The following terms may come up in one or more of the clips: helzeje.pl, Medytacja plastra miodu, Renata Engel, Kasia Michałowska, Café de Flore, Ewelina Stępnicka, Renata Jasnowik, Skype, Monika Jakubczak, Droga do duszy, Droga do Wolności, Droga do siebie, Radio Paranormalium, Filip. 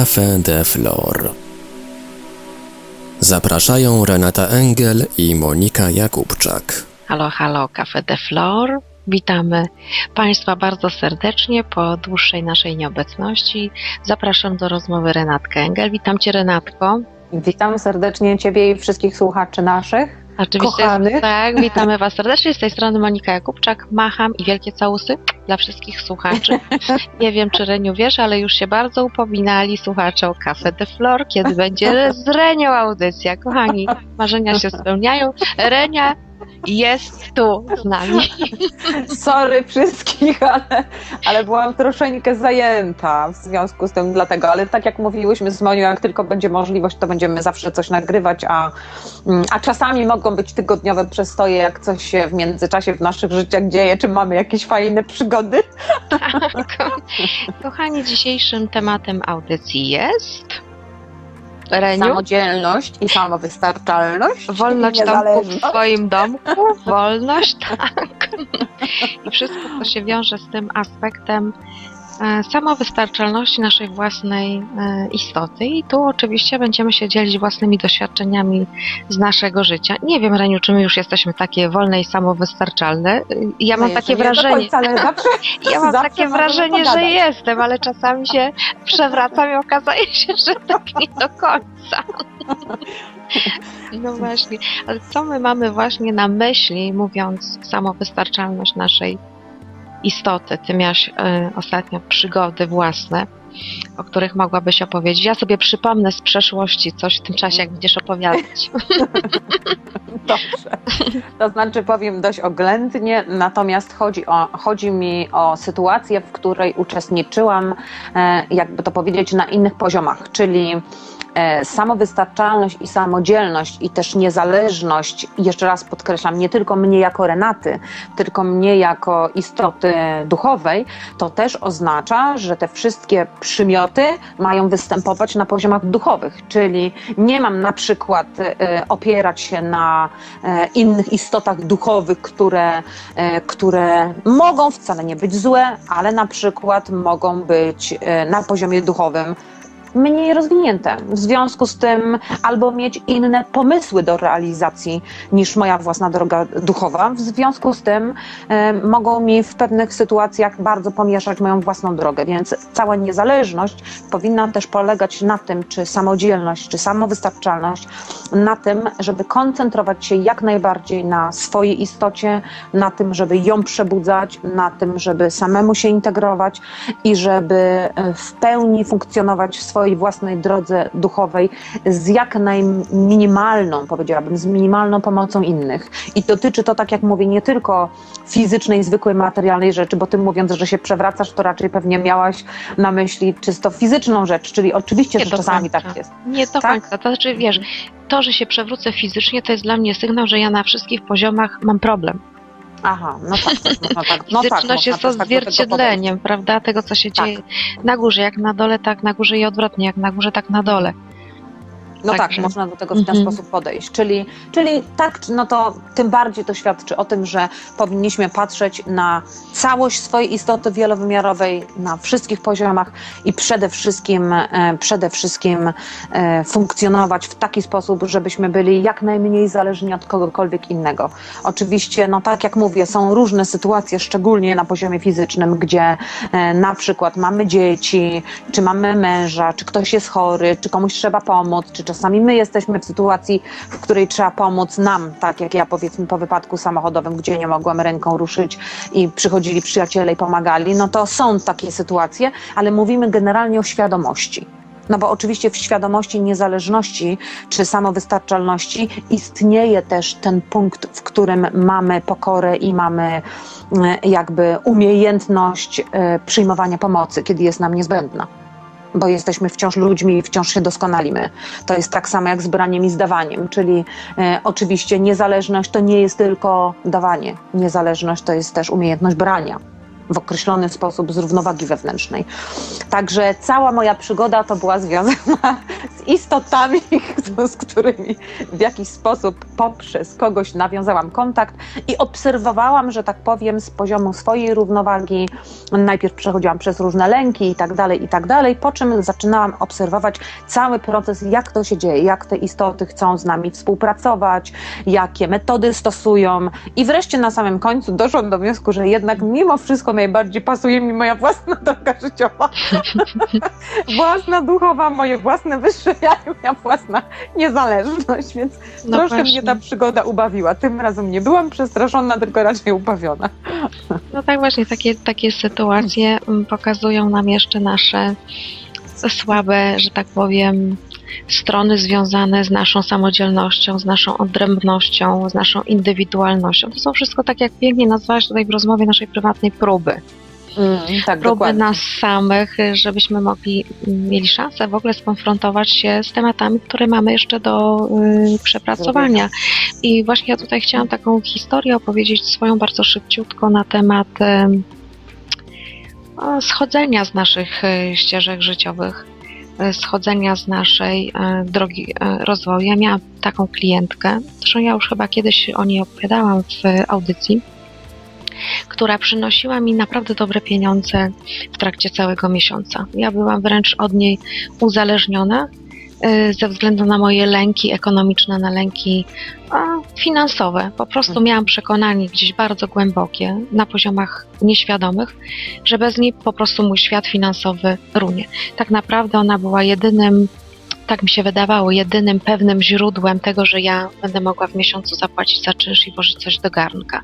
Café de Flore. Zapraszają Renata Engel i Monika Jakubczak. Halo, halo, Café de Flore. Witamy Państwa bardzo serdecznie po dłuższej naszej nieobecności. Zapraszam do rozmowy Renatkę Engel. Witam Cię, Renatko. Witam serdecznie Ciebie i wszystkich słuchaczy naszych. Oczywiście, tak, witamy Was serdecznie, z tej strony Monika Jakubczak, macham i wielkie całusy dla wszystkich słuchaczy. Nie wiem, czy Reniu wiesz, ale już się bardzo upominali słuchacze o Café de Flore, kiedy będzie z Renią audycja. Kochani, marzenia się spełniają, Renia jest tu z nami. Sorry wszystkich, ale byłam troszeczkę zajęta w związku z tym dlatego, ale tak jak mówiłyśmy z Monią, jak tylko będzie możliwość, to będziemy zawsze coś nagrywać, a czasami mogą być tygodniowe przestoje, jak coś się w międzyczasie w naszych życiach dzieje, czy mamy jakieś fajne przygody. Tak. Kochani, dzisiejszym tematem audycji jest... Reniu? Samodzielność i samowystarczalność. Wolność domku w swoim domku, wolność, tak. I wszystko, co się wiąże z tym aspektem samowystarczalności naszej własnej istoty. I tu oczywiście będziemy się dzielić własnymi doświadczeniami z naszego życia. Nie wiem, Reniu, czy my już jesteśmy takie wolne i samowystarczalne. Ja mam takie wrażenie, że jestem, ale czasami się przewracam i okazuje się, że tak nie do końca. No właśnie. Ale co my mamy właśnie na myśli, mówiąc samowystarczalność naszej istoty? Ty miałaś ostatnio przygody własne, o których mogłabyś opowiedzieć. Ja sobie przypomnę z przeszłości coś w tym czasie, jak będziesz opowiadać. Dobrze. To znaczy powiem dość oględnie, natomiast chodzi mi o sytuację, w której uczestniczyłam, jakby to powiedzieć, na innych poziomach, czyli samowystarczalność i samodzielność i też niezależność, jeszcze raz podkreślam, nie tylko mnie jako Renaty, tylko mnie jako istoty duchowej, to też oznacza, że te wszystkie przymioty mają występować na poziomach duchowych, czyli nie mam na przykład opierać się na innych istotach duchowych, które mogą wcale nie być złe, ale na przykład mogą być na poziomie duchowym mniej rozwinięte. W związku z tym albo mieć inne pomysły do realizacji niż moja własna droga duchowa. W związku z tym mogą mi w pewnych sytuacjach bardzo pomieszać moją własną drogę, więc cała niezależność powinna też polegać na tym, czy samodzielność, czy samowystarczalność, na tym, żeby koncentrować się jak najbardziej na swojej istocie, na tym, żeby ją przebudzać, na tym, żeby samemu się integrować i żeby w pełni funkcjonować w swojej własnej drodze duchowej z jak najminimalną, powiedziałabym, z minimalną pomocą innych. I dotyczy to, tak jak mówię, nie tylko fizycznej, zwykłej, materialnej rzeczy, bo ty mówiąc, że się przewracasz, to raczej pewnie miałaś na myśli czysto fizyczną rzecz, czyli oczywiście, że czasami tak jest. Nie do końca, to znaczy wiesz, to, że się przewrócę fizycznie, to jest dla mnie sygnał, że ja na wszystkich poziomach mam problem. Aha, no tak. Fizyczność jest odzwierciedleniem, prawda, tego, co się dzieje na górze, jak na dole, tak na górze i odwrotnie, jak na górze, tak na dole. No tak, można do tego w ten sposób podejść. Czyli tak, no to tym bardziej to świadczy o tym, że powinniśmy patrzeć na całość swojej istoty wielowymiarowej, na wszystkich poziomach i przede wszystkim funkcjonować w taki sposób, żebyśmy byli jak najmniej zależni od kogokolwiek innego. Oczywiście, no tak jak mówię, są różne sytuacje, szczególnie na poziomie fizycznym, gdzie na przykład mamy dzieci, czy mamy męża, czy ktoś jest chory, czy komuś trzeba pomóc, czy czasami my jesteśmy w sytuacji, w której trzeba pomóc nam, tak jak ja powiedzmy po wypadku samochodowym, gdzie nie mogłam ręką ruszyć i przychodzili przyjaciele i pomagali, no to są takie sytuacje, ale mówimy generalnie o świadomości. No bo oczywiście w świadomości niezależności czy samowystarczalności istnieje też ten punkt, w którym mamy pokorę i mamy jakby umiejętność przyjmowania pomocy, kiedy jest nam niezbędna. Bo jesteśmy wciąż ludźmi i wciąż się doskonalimy. To jest tak samo jak z braniem i z dawaniem, czyli oczywiście niezależność to nie jest tylko dawanie. Niezależność to jest też umiejętność brania w określony sposób z równowagi wewnętrznej. Także cała moja przygoda to była związana z z istotami, z którymi w jakiś sposób poprzez kogoś nawiązałam kontakt i obserwowałam, że tak powiem, z poziomu swojej równowagi. Najpierw przechodziłam przez różne lęki i tak dalej, po czym zaczynałam obserwować cały proces, jak to się dzieje, jak te istoty chcą z nami współpracować, jakie metody stosują i wreszcie na samym końcu doszłam do wniosku, że jednak mimo wszystko najbardziej pasuje mi moja własna droga życiowa, własna duchowa, moje własne wyższe ja i moja własna niezależność, więc no troszkę właśnie. Mnie ta przygoda ubawiła. Tym razem nie byłam przestraszona, tylko raczej ubawiona. No tak właśnie, takie sytuacje pokazują nam jeszcze nasze słabe, że tak powiem, strony związane z naszą samodzielnością, z naszą odrębnością, z naszą indywidualnością. To są wszystko, tak jak pięknie nazwałaś tutaj w rozmowie naszej prywatnej próby. Tak, próby dokładnie. Nas samych, żebyśmy mieli szansę w ogóle skonfrontować się z tematami, które mamy jeszcze do przepracowania. I właśnie ja tutaj chciałam taką historię opowiedzieć swoją bardzo szybciutko na temat schodzenia z naszych ścieżek życiowych, schodzenia z naszej drogi rozwoju. Ja miałam taką klientkę, zresztą ja już chyba kiedyś o niej opowiadałam w audycji, która przynosiła mi naprawdę dobre pieniądze w trakcie całego miesiąca. Ja byłam wręcz od niej uzależniona ze względu na moje lęki ekonomiczne, na lęki finansowe. Po prostu miałam przekonanie gdzieś bardzo głębokie, na poziomach nieświadomych, że bez niej po prostu mój świat finansowy runie. Tak naprawdę ona była jedynym, tak mi się wydawało, jedynym pewnym źródłem tego, że ja będę mogła w miesiącu zapłacić za czynsz i włożyć coś do garnka.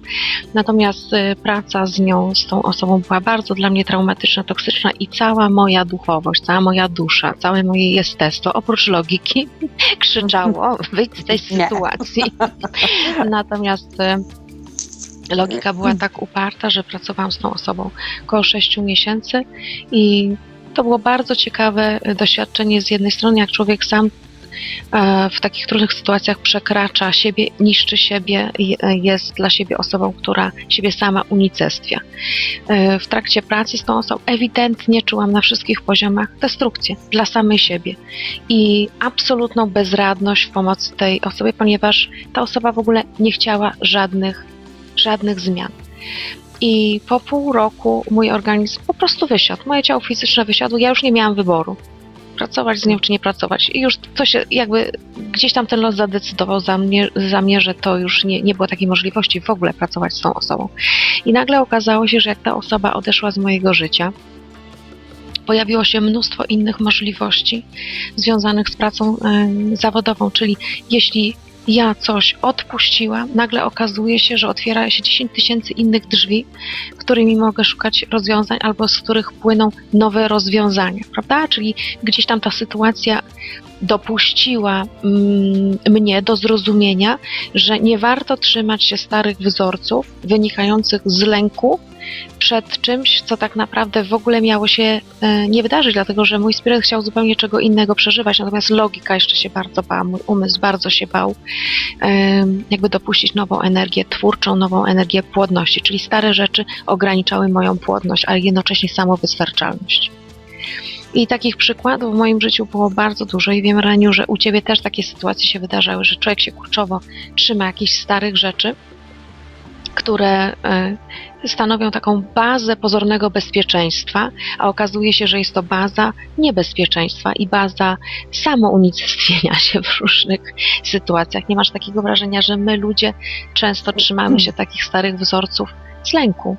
Natomiast praca z nią, z tą osobą była bardzo dla mnie traumatyczna, toksyczna i cała moja duchowość, cała moja dusza, całe moje jestestwo, oprócz logiki, krzyczało, wyjdź z tej sytuacji. Natomiast logika była tak uparta, że pracowałam z tą osobą około 6 miesięcy i to było bardzo ciekawe doświadczenie z jednej strony, jak człowiek sam w takich trudnych sytuacjach przekracza siebie, niszczy siebie i jest dla siebie osobą, która siebie sama unicestwia. W trakcie pracy z tą osobą ewidentnie czułam na wszystkich poziomach destrukcję dla samej siebie i absolutną bezradność w pomocy tej osobie, ponieważ ta osoba w ogóle nie chciała żadnych zmian. I po pół roku mój organizm po prostu wysiadł, moje ciało fizyczne wysiadło, ja już nie miałam wyboru, pracować z nią czy nie pracować. I już to się jakby gdzieś tam ten los zadecydował za mnie, że to już nie było takiej możliwości w ogóle pracować z tą osobą. I nagle okazało się, że jak ta osoba odeszła z mojego życia, pojawiło się mnóstwo innych możliwości związanych z pracą zawodową, czyli jeśli ja coś odpuściłam, nagle okazuje się, że otwiera się 10 000 innych drzwi, którymi mogę szukać rozwiązań albo z których płyną nowe rozwiązania, prawda? Czyli gdzieś tam ta sytuacja dopuściła mnie do zrozumienia, że nie warto trzymać się starych wzorców wynikających z lęku przed czymś, co tak naprawdę w ogóle miało się nie wydarzyć, dlatego że mój spiryt chciał zupełnie czego innego przeżywać, natomiast logika jeszcze się bardzo bała, mój umysł bardzo się bał jakby dopuścić nową energię twórczą, nową energię płodności, czyli stare rzeczy ograniczały moją płodność, ale jednocześnie samowystarczalność. I takich przykładów w moim życiu było bardzo dużo i wiem, Reniu, że u Ciebie też takie sytuacje się wydarzały, że człowiek się kurczowo trzyma jakichś starych rzeczy, które stanowią taką bazę pozornego bezpieczeństwa, a okazuje się, że jest to baza niebezpieczeństwa i baza samounicestwienia się w różnych sytuacjach. Nie masz takiego wrażenia, że my ludzie często trzymamy się takich starych wzorców z lęku?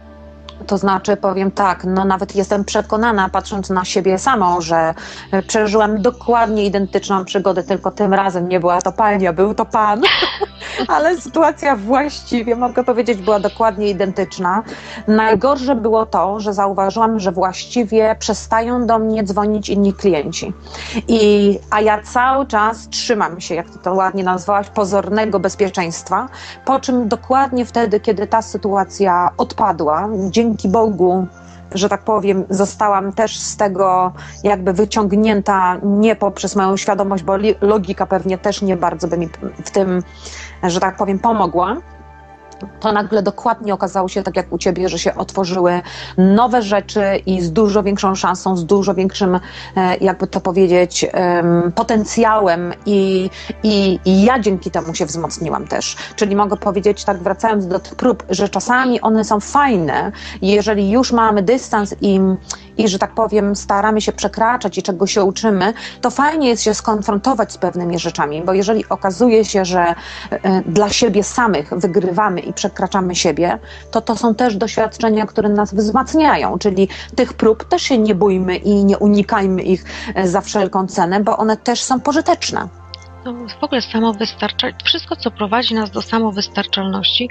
To znaczy, powiem tak, no nawet jestem przekonana, patrząc na siebie samą, że przeżyłam dokładnie identyczną przygodę, tylko tym razem nie była to pani, a był to pan. Ale sytuacja właściwie, mogę powiedzieć, była dokładnie identyczna. Najgorsze było to, że zauważyłam, że właściwie przestają do mnie dzwonić inni klienci. A ja cały czas trzymam się, jak ty to ładnie nazwałaś, pozornego bezpieczeństwa, po czym dokładnie wtedy, kiedy ta sytuacja odpadła, dzięki Bogu, że tak powiem, zostałam też z tego jakby wyciągnięta nie poprzez moją świadomość, bo logika pewnie też nie bardzo by mi w tym, że tak powiem, pomogła. to nagle dokładnie okazało się, tak jak u Ciebie, że się otworzyły nowe rzeczy i z dużo większą szansą, z dużo większym, jakby to powiedzieć, potencjałem i ja dzięki temu się wzmocniłam też. Czyli mogę powiedzieć, tak wracając do tych prób, że czasami one są fajne, jeżeli już mamy dystans i że tak powiem, staramy się przekraczać i czego się uczymy, to fajnie jest się skonfrontować z pewnymi rzeczami, bo jeżeli okazuje się, że dla siebie samych wygrywamy i przekraczamy siebie, to są też doświadczenia, które nas wzmacniają, czyli tych prób też się nie bójmy i nie unikajmy ich za wszelką cenę, bo one też są pożyteczne. No, w ogóle wszystko, co prowadzi nas do samowystarczalności,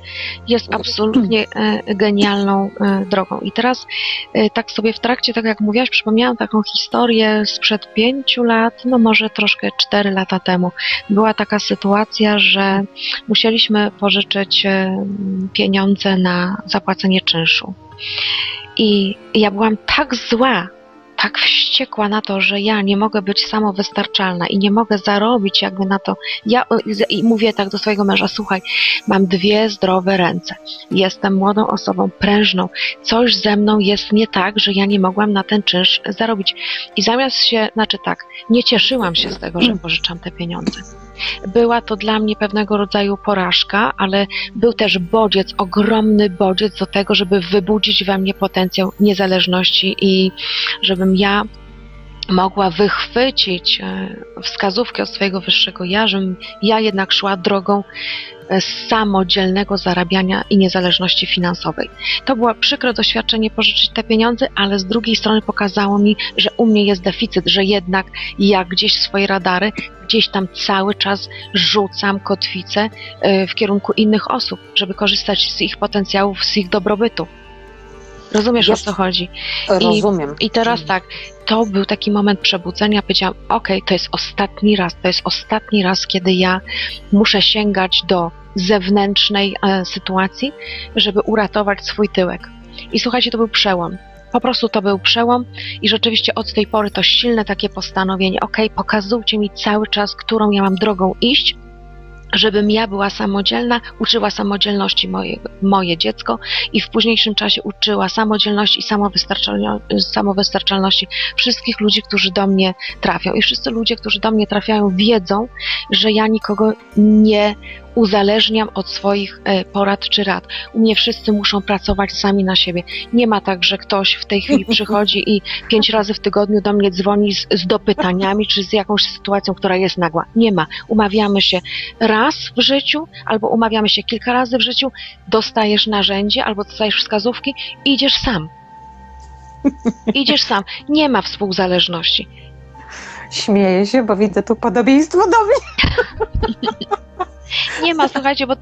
jest absolutnie genialną drogą. I teraz tak sobie w trakcie, tak jak mówiłaś, przypomniałam taką historię sprzed 5 lat, no może troszkę 4 lata temu. Była taka sytuacja, że musieliśmy pożyczyć pieniądze na zapłacenie czynszu. I ja byłam tak zła, tak wściekła na to, że ja nie mogę być samowystarczalna i nie mogę zarobić jakby na to. Ja i mówię tak do swojego męża: słuchaj, mam 2 zdrowe ręce, jestem młodą osobą, prężną, coś ze mną jest nie tak, że ja nie mogłam na ten czynsz zarobić. I zamiast się, nie cieszyłam się z tego, że pożyczam te pieniądze. Była to dla mnie pewnego rodzaju porażka, ale był też bodziec, ogromny bodziec do tego, żeby wybudzić we mnie potencjał niezależności i żebym ja mogła wychwycić wskazówki od swojego wyższego ja, żebym ja jednak szła drogą samodzielnego zarabiania i niezależności finansowej. To było przykre doświadczenie pożyczyć te pieniądze, ale z drugiej strony pokazało mi, że u mnie jest deficyt, że jednak ja gdzieś swoje radary, gdzieś tam cały czas rzucam kotwicę w kierunku innych osób, żeby korzystać z ich potencjałów, z ich dobrobytu. Rozumiesz, o co chodzi? Rozumiem. I teraz tak, to był taki moment przebudzenia, powiedziałam: okej, to jest ostatni raz, kiedy ja muszę sięgać do zewnętrznej sytuacji, żeby uratować swój tyłek. I słuchajcie, to był przełom. Po prostu to był przełom i rzeczywiście od tej pory to silne takie postanowienie: okej, pokazujcie mi cały czas, którą ja mam drogą iść, żebym ja była samodzielna, uczyła samodzielności moje dziecko i w późniejszym czasie uczyła samodzielności i samowystarczalności wszystkich ludzi, którzy do mnie trafią. I wszyscy ludzie, którzy do mnie trafiają, wiedzą, że ja nikogo nie uzależniam od swoich porad czy rad. U mnie wszyscy muszą pracować sami na siebie. Nie ma tak, że ktoś w tej chwili przychodzi i 5 razy w tygodniu do mnie dzwoni z dopytaniami czy z jakąś sytuacją, która jest nagła. Nie ma. Umawiamy się raz w życiu albo umawiamy się kilka razy w życiu, dostajesz narzędzie albo dostajesz wskazówki i idziesz sam. Idziesz sam. Nie ma współzależności. Śmieję się, bo widzę tu podobieństwo do mnie. Nie ma, słuchajcie, bo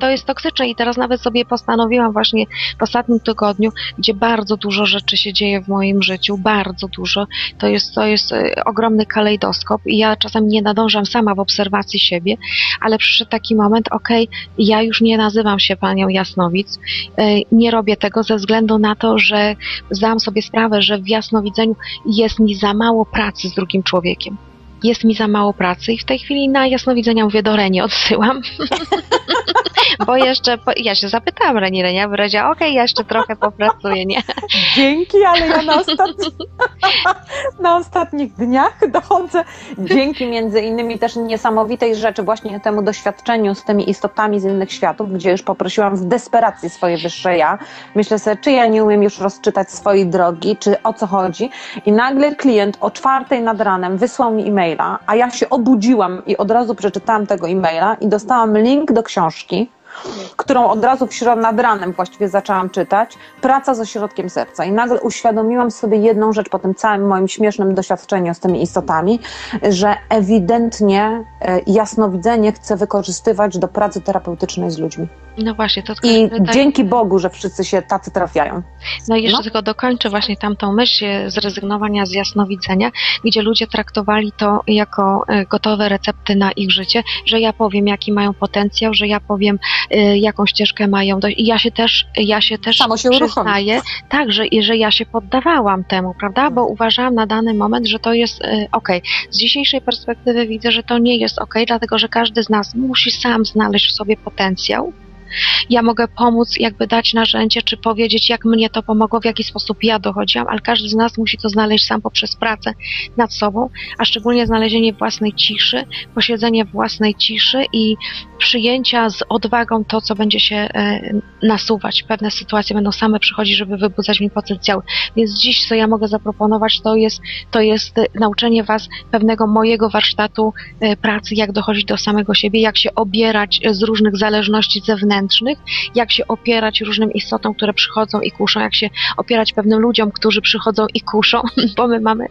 to jest toksyczne i teraz nawet sobie postanowiłam właśnie w ostatnim tygodniu, gdzie bardzo dużo rzeczy się dzieje w moim życiu, bardzo dużo, to jest ogromny kalejdoskop i ja czasem nie nadążam sama w obserwacji siebie, ale przyszedł taki moment: ja już nie nazywam się panią Jasnowic, nie robię tego ze względu na to, że zdałam sobie sprawę, że w jasnowidzeniu jest mi za mało pracy z drugim człowiekiem. Jest mi za mało pracy i w tej chwili na jasnowidzenia, mówię, do Reni odsyłam, bo jeszcze, ja się zapytałam Reni, Renia wyraziła: ja jeszcze trochę popracuję, nie? Dzięki, ale ja na ostatnich dniach dochodzę, dzięki między innymi też niesamowitej rzeczy, właśnie temu doświadczeniu z tymi istotami z innych światów, gdzie już poprosiłam w desperacji swoje wyższe ja, myślę sobie, czy ja nie umiem już rozczytać swojej drogi, czy o co chodzi, i nagle klient o 4:00 nad ranem wysłał mi e-mail, a ja się obudziłam i od razu przeczytałam tego e-maila i dostałam link do książki, którą od razu w środę nad ranem właściwie zaczęłam czytać, Praca z ośrodkiem serca, i nagle uświadomiłam sobie jedną rzecz po tym całym moim śmiesznym doświadczeniu z tymi istotami, że ewidentnie jasnowidzenie chcę wykorzystywać do pracy terapeutycznej z ludźmi. No właśnie, to i dzięki Bogu, że wszyscy się tacy trafiają. No i jeszcze tylko dokończę właśnie tamtą myśl zrezygnowania z jasnowidzenia, gdzie ludzie traktowali to jako gotowe recepty na ich życie, że ja powiem, jaki mają potencjał, że ja powiem, jaką ścieżkę mają. I ja się też przyznaję, tak, że ja się poddawałam temu, prawda, bo uważałam na dany moment, że to jest okej. Z dzisiejszej perspektywy widzę, że to nie jest okej, dlatego że każdy z nas musi sam znaleźć w sobie potencjał, Ja mogę pomóc, jakby dać narzędzie, czy powiedzieć, jak mnie to pomogło, w jaki sposób ja dochodziłam, ale każdy z nas musi to znaleźć sam poprzez pracę nad sobą, a szczególnie znalezienie własnej ciszy, posiedzenie własnej ciszy i przyjęcia z odwagą to, co będzie się nasuwać. Pewne sytuacje będą same przychodzić, żeby wybudzać mi potencjały. Więc dziś, co ja mogę zaproponować, to jest nauczenie Was pewnego mojego warsztatu pracy, jak dochodzić do samego siebie, jak się obierać z różnych zależności zewnętrznych, jak się opierać różnym istotom, które przychodzą i kuszą, jak się opierać pewnym ludziom, którzy przychodzą i kuszą, bo my mamy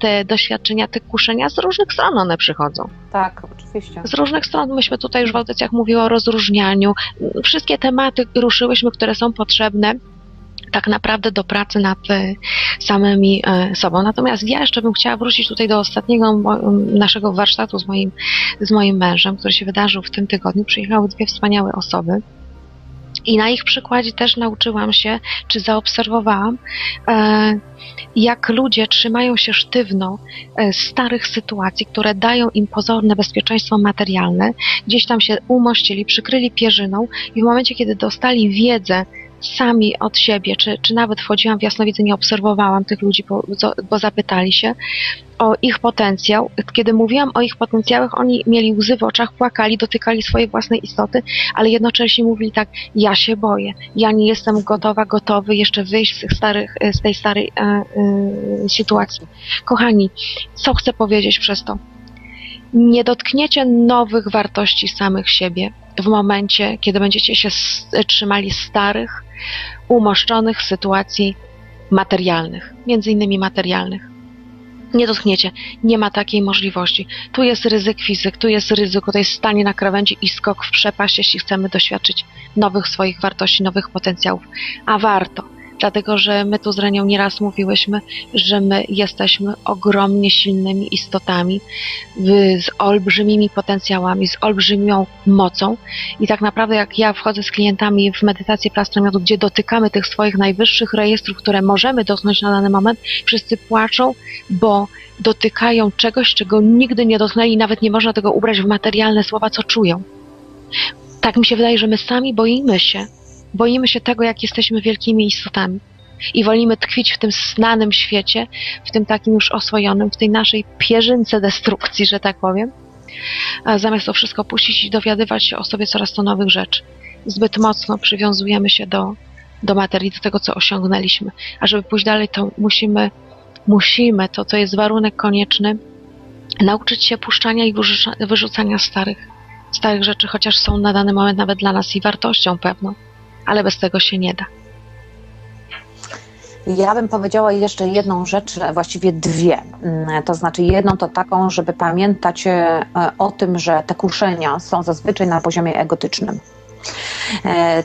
te doświadczenia, te kuszenia z różnych stron one przychodzą. Tak, oczywiście. Z różnych stron. Myśmy tutaj już w audycjach mówiły o rozróżnianiu. Wszystkie tematy ruszyłyśmy, które są potrzebne tak naprawdę do pracy nad samymi sobą. Natomiast ja jeszcze bym chciała wrócić tutaj do ostatniego naszego warsztatu z moim mężem, który się wydarzył w tym tygodniu. Przyjechały dwie wspaniałe osoby i na ich przykładzie też nauczyłam się, czy zaobserwowałam, jak ludzie trzymają się sztywno starych sytuacji, które dają im pozorne bezpieczeństwo materialne. Gdzieś tam się umościli, przykryli pierzyną i w momencie, kiedy dostali wiedzę sami od siebie, czy nawet wchodziłam w jasnowidzenie, obserwowałam tych ludzi, bo zapytali się o ich potencjał. Kiedy mówiłam o ich potencjałach, oni mieli łzy w oczach, płakali, dotykali swojej własnej istoty, ale jednocześnie mówili tak: ja się boję, ja nie jestem gotowy jeszcze wyjść z tej starej sytuacji. Kochani, co chcę powiedzieć przez to? Nie dotkniecie nowych wartości samych siebie w momencie, kiedy będziecie się trzymali starych, umoszczonych sytuacji materialnych, między innymi materialnych. Nie dotkniecie, nie ma takiej możliwości. Tu jest ryzyk fizyk, tu jest ryzyko, to jest stanie na krawędzi i skok w przepaść, jeśli chcemy doświadczyć nowych swoich wartości, nowych potencjałów. A warto, dlatego że my tu z Renią nieraz mówiłyśmy, że my jesteśmy ogromnie silnymi istotami, z olbrzymimi potencjałami, z olbrzymią mocą i tak naprawdę jak ja wchodzę z klientami w medytację plastra miodu, gdzie dotykamy tych swoich najwyższych rejestrów, które możemy dotknąć na dany moment, wszyscy płaczą, bo dotykają czegoś, czego nigdy nie dotknęli i nawet nie można tego ubrać w materialne słowa, co czują. Tak mi się wydaje, że my sami boimy się tego, jak jesteśmy wielkimi istotami i wolimy tkwić w tym znanym świecie, w tym takim już oswojonym, w tej naszej pierzynce destrukcji, że tak powiem, zamiast to wszystko puścić i dowiadywać się o sobie coraz to nowych rzeczy. Zbyt mocno przywiązujemy się do materii, do tego, co osiągnęliśmy, a żeby pójść dalej, to musimy, to jest warunek konieczny, nauczyć się puszczania i wyrzucania starych rzeczy, chociaż są na dany moment nawet dla nas i wartością pewną. Ale bez tego się nie da. Ja bym powiedziała jeszcze jedną rzecz, właściwie dwie. To znaczy jedną to taką, żeby pamiętać o tym, że te kuszenia są zazwyczaj na poziomie egotycznym.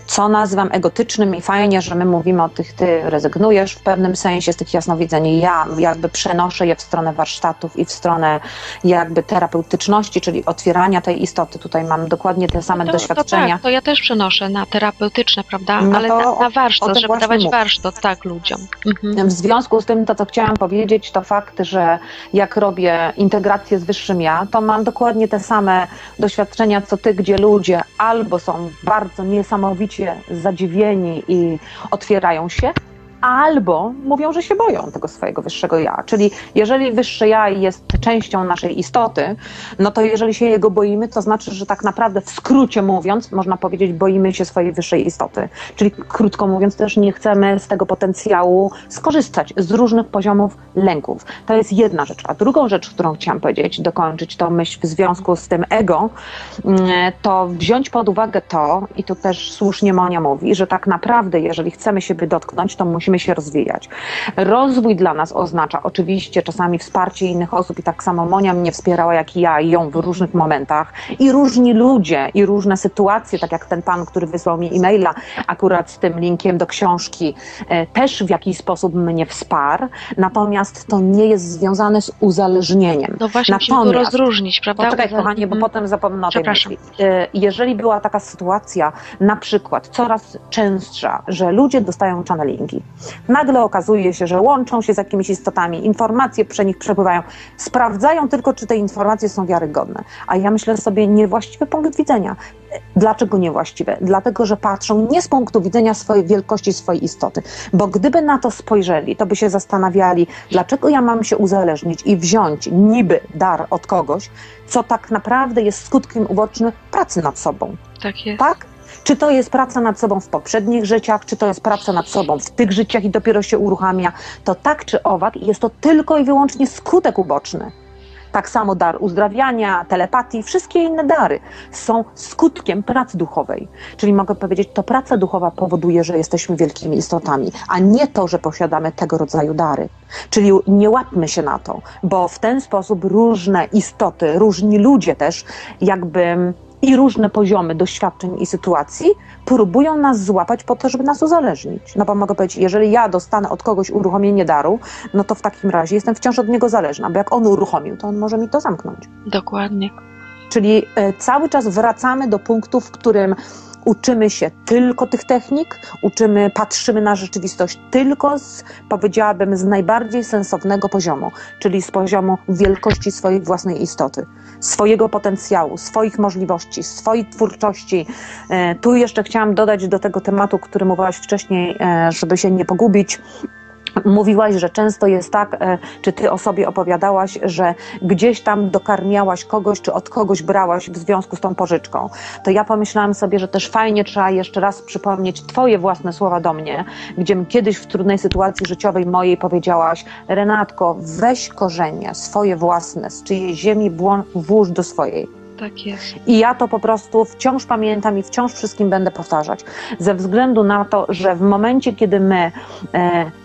Co nazywam egotycznym i fajnie, że my mówimy o tych, ty rezygnujesz w pewnym sensie z tych jasnowidzeń. Ja jakby przenoszę je w stronę warsztatów i w stronę jakby terapeutyczności, czyli otwierania tej istoty. Tutaj mam dokładnie te same doświadczenia. To, tak, to ja też przenoszę na terapeutyczne, prawda? No ale na warsztat, żeby dawać warsztat tak ludziom. Mhm. W związku z tym to, co chciałam powiedzieć, to fakt, że jak robię integrację z wyższym ja, to mam dokładnie te same doświadczenia, co ty, gdzie ludzie albo są bardzo niesamowicie zadziwieni i otwierają się, albo mówią, że się boją tego swojego wyższego ja. Czyli jeżeli wyższe ja jest częścią naszej istoty, no to jeżeli się jego boimy, to znaczy, że tak naprawdę w skrócie mówiąc, można powiedzieć, boimy się swojej wyższej istoty. Czyli krótko mówiąc też nie chcemy z tego potencjału skorzystać z różnych poziomów lęków. To jest jedna rzecz. A drugą rzecz, którą chciałam powiedzieć, dokończyć tą myśl w związku z tym ego, to wziąć pod uwagę to, i tu też słusznie Monia mówi, że tak naprawdę jeżeli chcemy siebie dotknąć, to musimy się rozwijać. Rozwój dla nas oznacza oczywiście czasami wsparcie innych osób i tak samo Monia mnie wspierała jak i ja ją w różnych momentach i różni ludzie i różne sytuacje, tak jak ten pan, który wysłał mi e-maila akurat z tym linkiem do książki, też w jakiś sposób mnie wsparł, natomiast to nie jest związane z uzależnieniem. No właśnie, musimy to rozróżnić, prawda? Poczekaj kochanie, bo potem zapomnę o tej myśli. Jeżeli była taka sytuacja na przykład coraz częstsza, że ludzie dostają channelingi, nagle okazuje się, że łączą się z jakimiś istotami, informacje przy nich przepływają, sprawdzają tylko, czy te informacje są wiarygodne. A ja myślę sobie, niewłaściwy punkt widzenia. Dlaczego niewłaściwe? Dlatego, że patrzą nie z punktu widzenia swojej wielkości, swojej istoty. Bo gdyby na to spojrzeli, to by się zastanawiali, dlaczego ja mam się uzależnić i wziąć niby dar od kogoś, co tak naprawdę jest skutkiem ubocznym pracy nad sobą. Tak jest. Tak? Czy to jest praca nad sobą w poprzednich życiach, czy to jest praca nad sobą w tych życiach i dopiero się uruchamia, to tak czy owak jest to tylko i wyłącznie skutek uboczny. Tak samo dar uzdrawiania, telepatii, wszystkie inne dary są skutkiem pracy duchowej. Czyli mogę powiedzieć, to praca duchowa powoduje, że jesteśmy wielkimi istotami, a nie to, że posiadamy tego rodzaju dary. Czyli nie łapmy się na to, bo w ten sposób różne istoty, różni ludzie też jakby i różne poziomy doświadczeń i sytuacji próbują nas złapać po to, żeby nas uzależnić. No bo mogę powiedzieć, jeżeli ja dostanę od kogoś uruchomienie daru, no to w takim razie jestem wciąż od niego zależna, bo jak on uruchomił, to on może mi to zamknąć. Dokładnie. Czyli cały czas wracamy do punktu, w którym uczymy się tylko tych technik, patrzymy na rzeczywistość tylko z, powiedziałabym, z najbardziej sensownego poziomu, czyli z poziomu wielkości swojej własnej istoty, swojego potencjału, swoich możliwości, swojej twórczości. Tu jeszcze chciałam dodać do tego tematu, który mówiłaś wcześniej, żeby się nie pogubić. Mówiłaś, że często jest tak, czy ty o sobie opowiadałaś, że gdzieś tam dokarmiałaś kogoś, czy od kogoś brałaś w związku z tą pożyczką. To ja pomyślałam sobie, że też fajnie trzeba jeszcze raz przypomnieć twoje własne słowa do mnie, gdzie kiedyś w trudnej sytuacji życiowej mojej powiedziałaś: Renatko, weź korzenie swoje własne, z czyjej ziemi włóż do swojej. Tak jest. I ja to po prostu wciąż pamiętam i wciąż wszystkim będę powtarzać. Ze względu na to, że w momencie, kiedy my,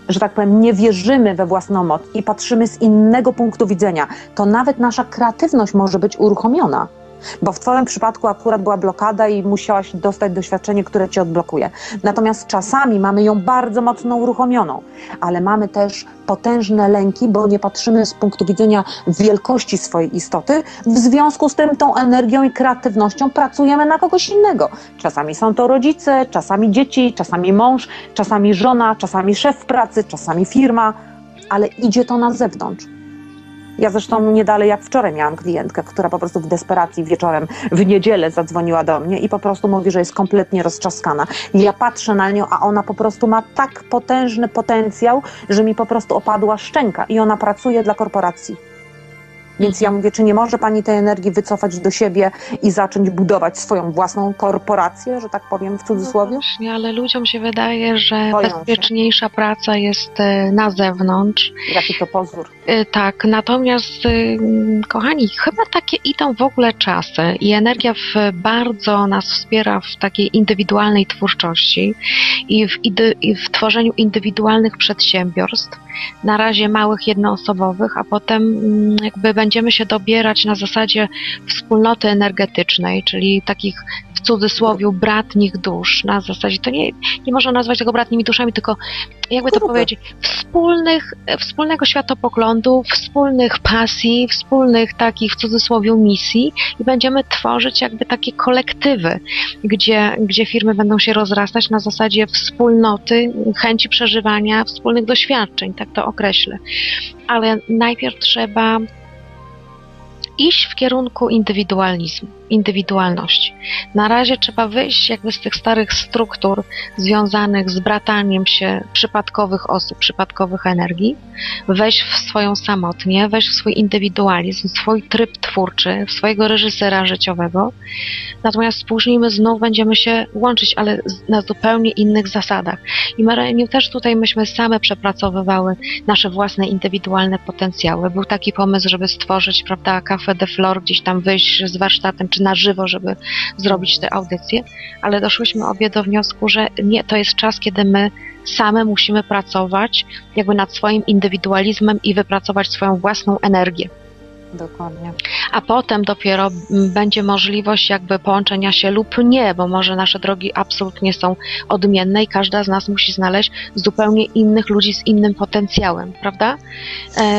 że tak powiem, nie wierzymy we własną moc i patrzymy z innego punktu widzenia, to nawet nasza kreatywność może być uruchomiona. Bo w twoim przypadku akurat była blokada i musiałaś dostać doświadczenie, które cię odblokuje. Natomiast czasami mamy ją bardzo mocno uruchomioną, ale mamy też potężne lęki, bo nie patrzymy z punktu widzenia wielkości swojej istoty. W związku z tym tą energią i kreatywnością pracujemy na kogoś innego. Czasami są to rodzice, czasami dzieci, czasami mąż, czasami żona, czasami szef pracy, czasami firma, ale idzie to na zewnątrz. Ja zresztą nie dalej jak wczoraj miałam klientkę, która po prostu w desperacji wieczorem w niedzielę zadzwoniła do mnie i po prostu mówi, że jest kompletnie roztrzaskana. Ja patrzę na nią, a ona po prostu ma tak potężny potencjał, że mi po prostu opadła szczęka i ona pracuje dla korporacji. Więc ja mówię, czy nie może pani tej energii wycofać do siebie i zacząć budować swoją własną korporację, że tak powiem w cudzysłowie? No właśnie, ale ludziom się wydaje, że bezpieczniejsza praca jest na zewnątrz. Jaki to pozór. Tak, natomiast kochani, chyba takie idą w ogóle czasy i energia bardzo nas wspiera w takiej indywidualnej twórczości i w tworzeniu indywidualnych przedsiębiorstw, na razie małych, jednoosobowych, a potem jakby będziemy się dobierać na zasadzie wspólnoty energetycznej, czyli takich w cudzysłowie bratnich dusz, na zasadzie, to nie można nazwać tego bratnimi duszami, tylko jakby to powiedzieć, wspólnego światopoglądu, wspólnych pasji, wspólnych takich w cudzysłowie misji i będziemy tworzyć jakby takie kolektywy, gdzie firmy będą się rozrastać na zasadzie wspólnoty, chęci przeżywania, wspólnych doświadczeń, tak to określę. Ale najpierw trzeba iść w kierunku indywidualizmu, indywidualności. Na razie trzeba wyjść jakby z tych starych struktur związanych z brataniem się przypadkowych osób, przypadkowych energii, wejść w swoją samotnię, wejść w swój indywidualizm, swój tryb twórczy, w swojego reżysera życiowego. Natomiast później my znów będziemy się łączyć, ale na zupełnie innych zasadach. I my też tutaj myśmy same przepracowywały nasze własne indywidualne potencjały. Był taki pomysł, żeby stworzyć, prawda, Café de Flore, gdzieś tam wyjść z warsztatem, czy na żywo, żeby zrobić te audycje, ale doszłyśmy obie do wniosku, że nie, to jest czas, kiedy my same musimy pracować jakby nad swoim indywidualizmem i wypracować swoją własną energię. Dokładnie. A potem dopiero będzie możliwość jakby połączenia się lub nie, bo może nasze drogi absolutnie są odmienne i każda z nas musi znaleźć zupełnie innych ludzi z innym potencjałem, prawda?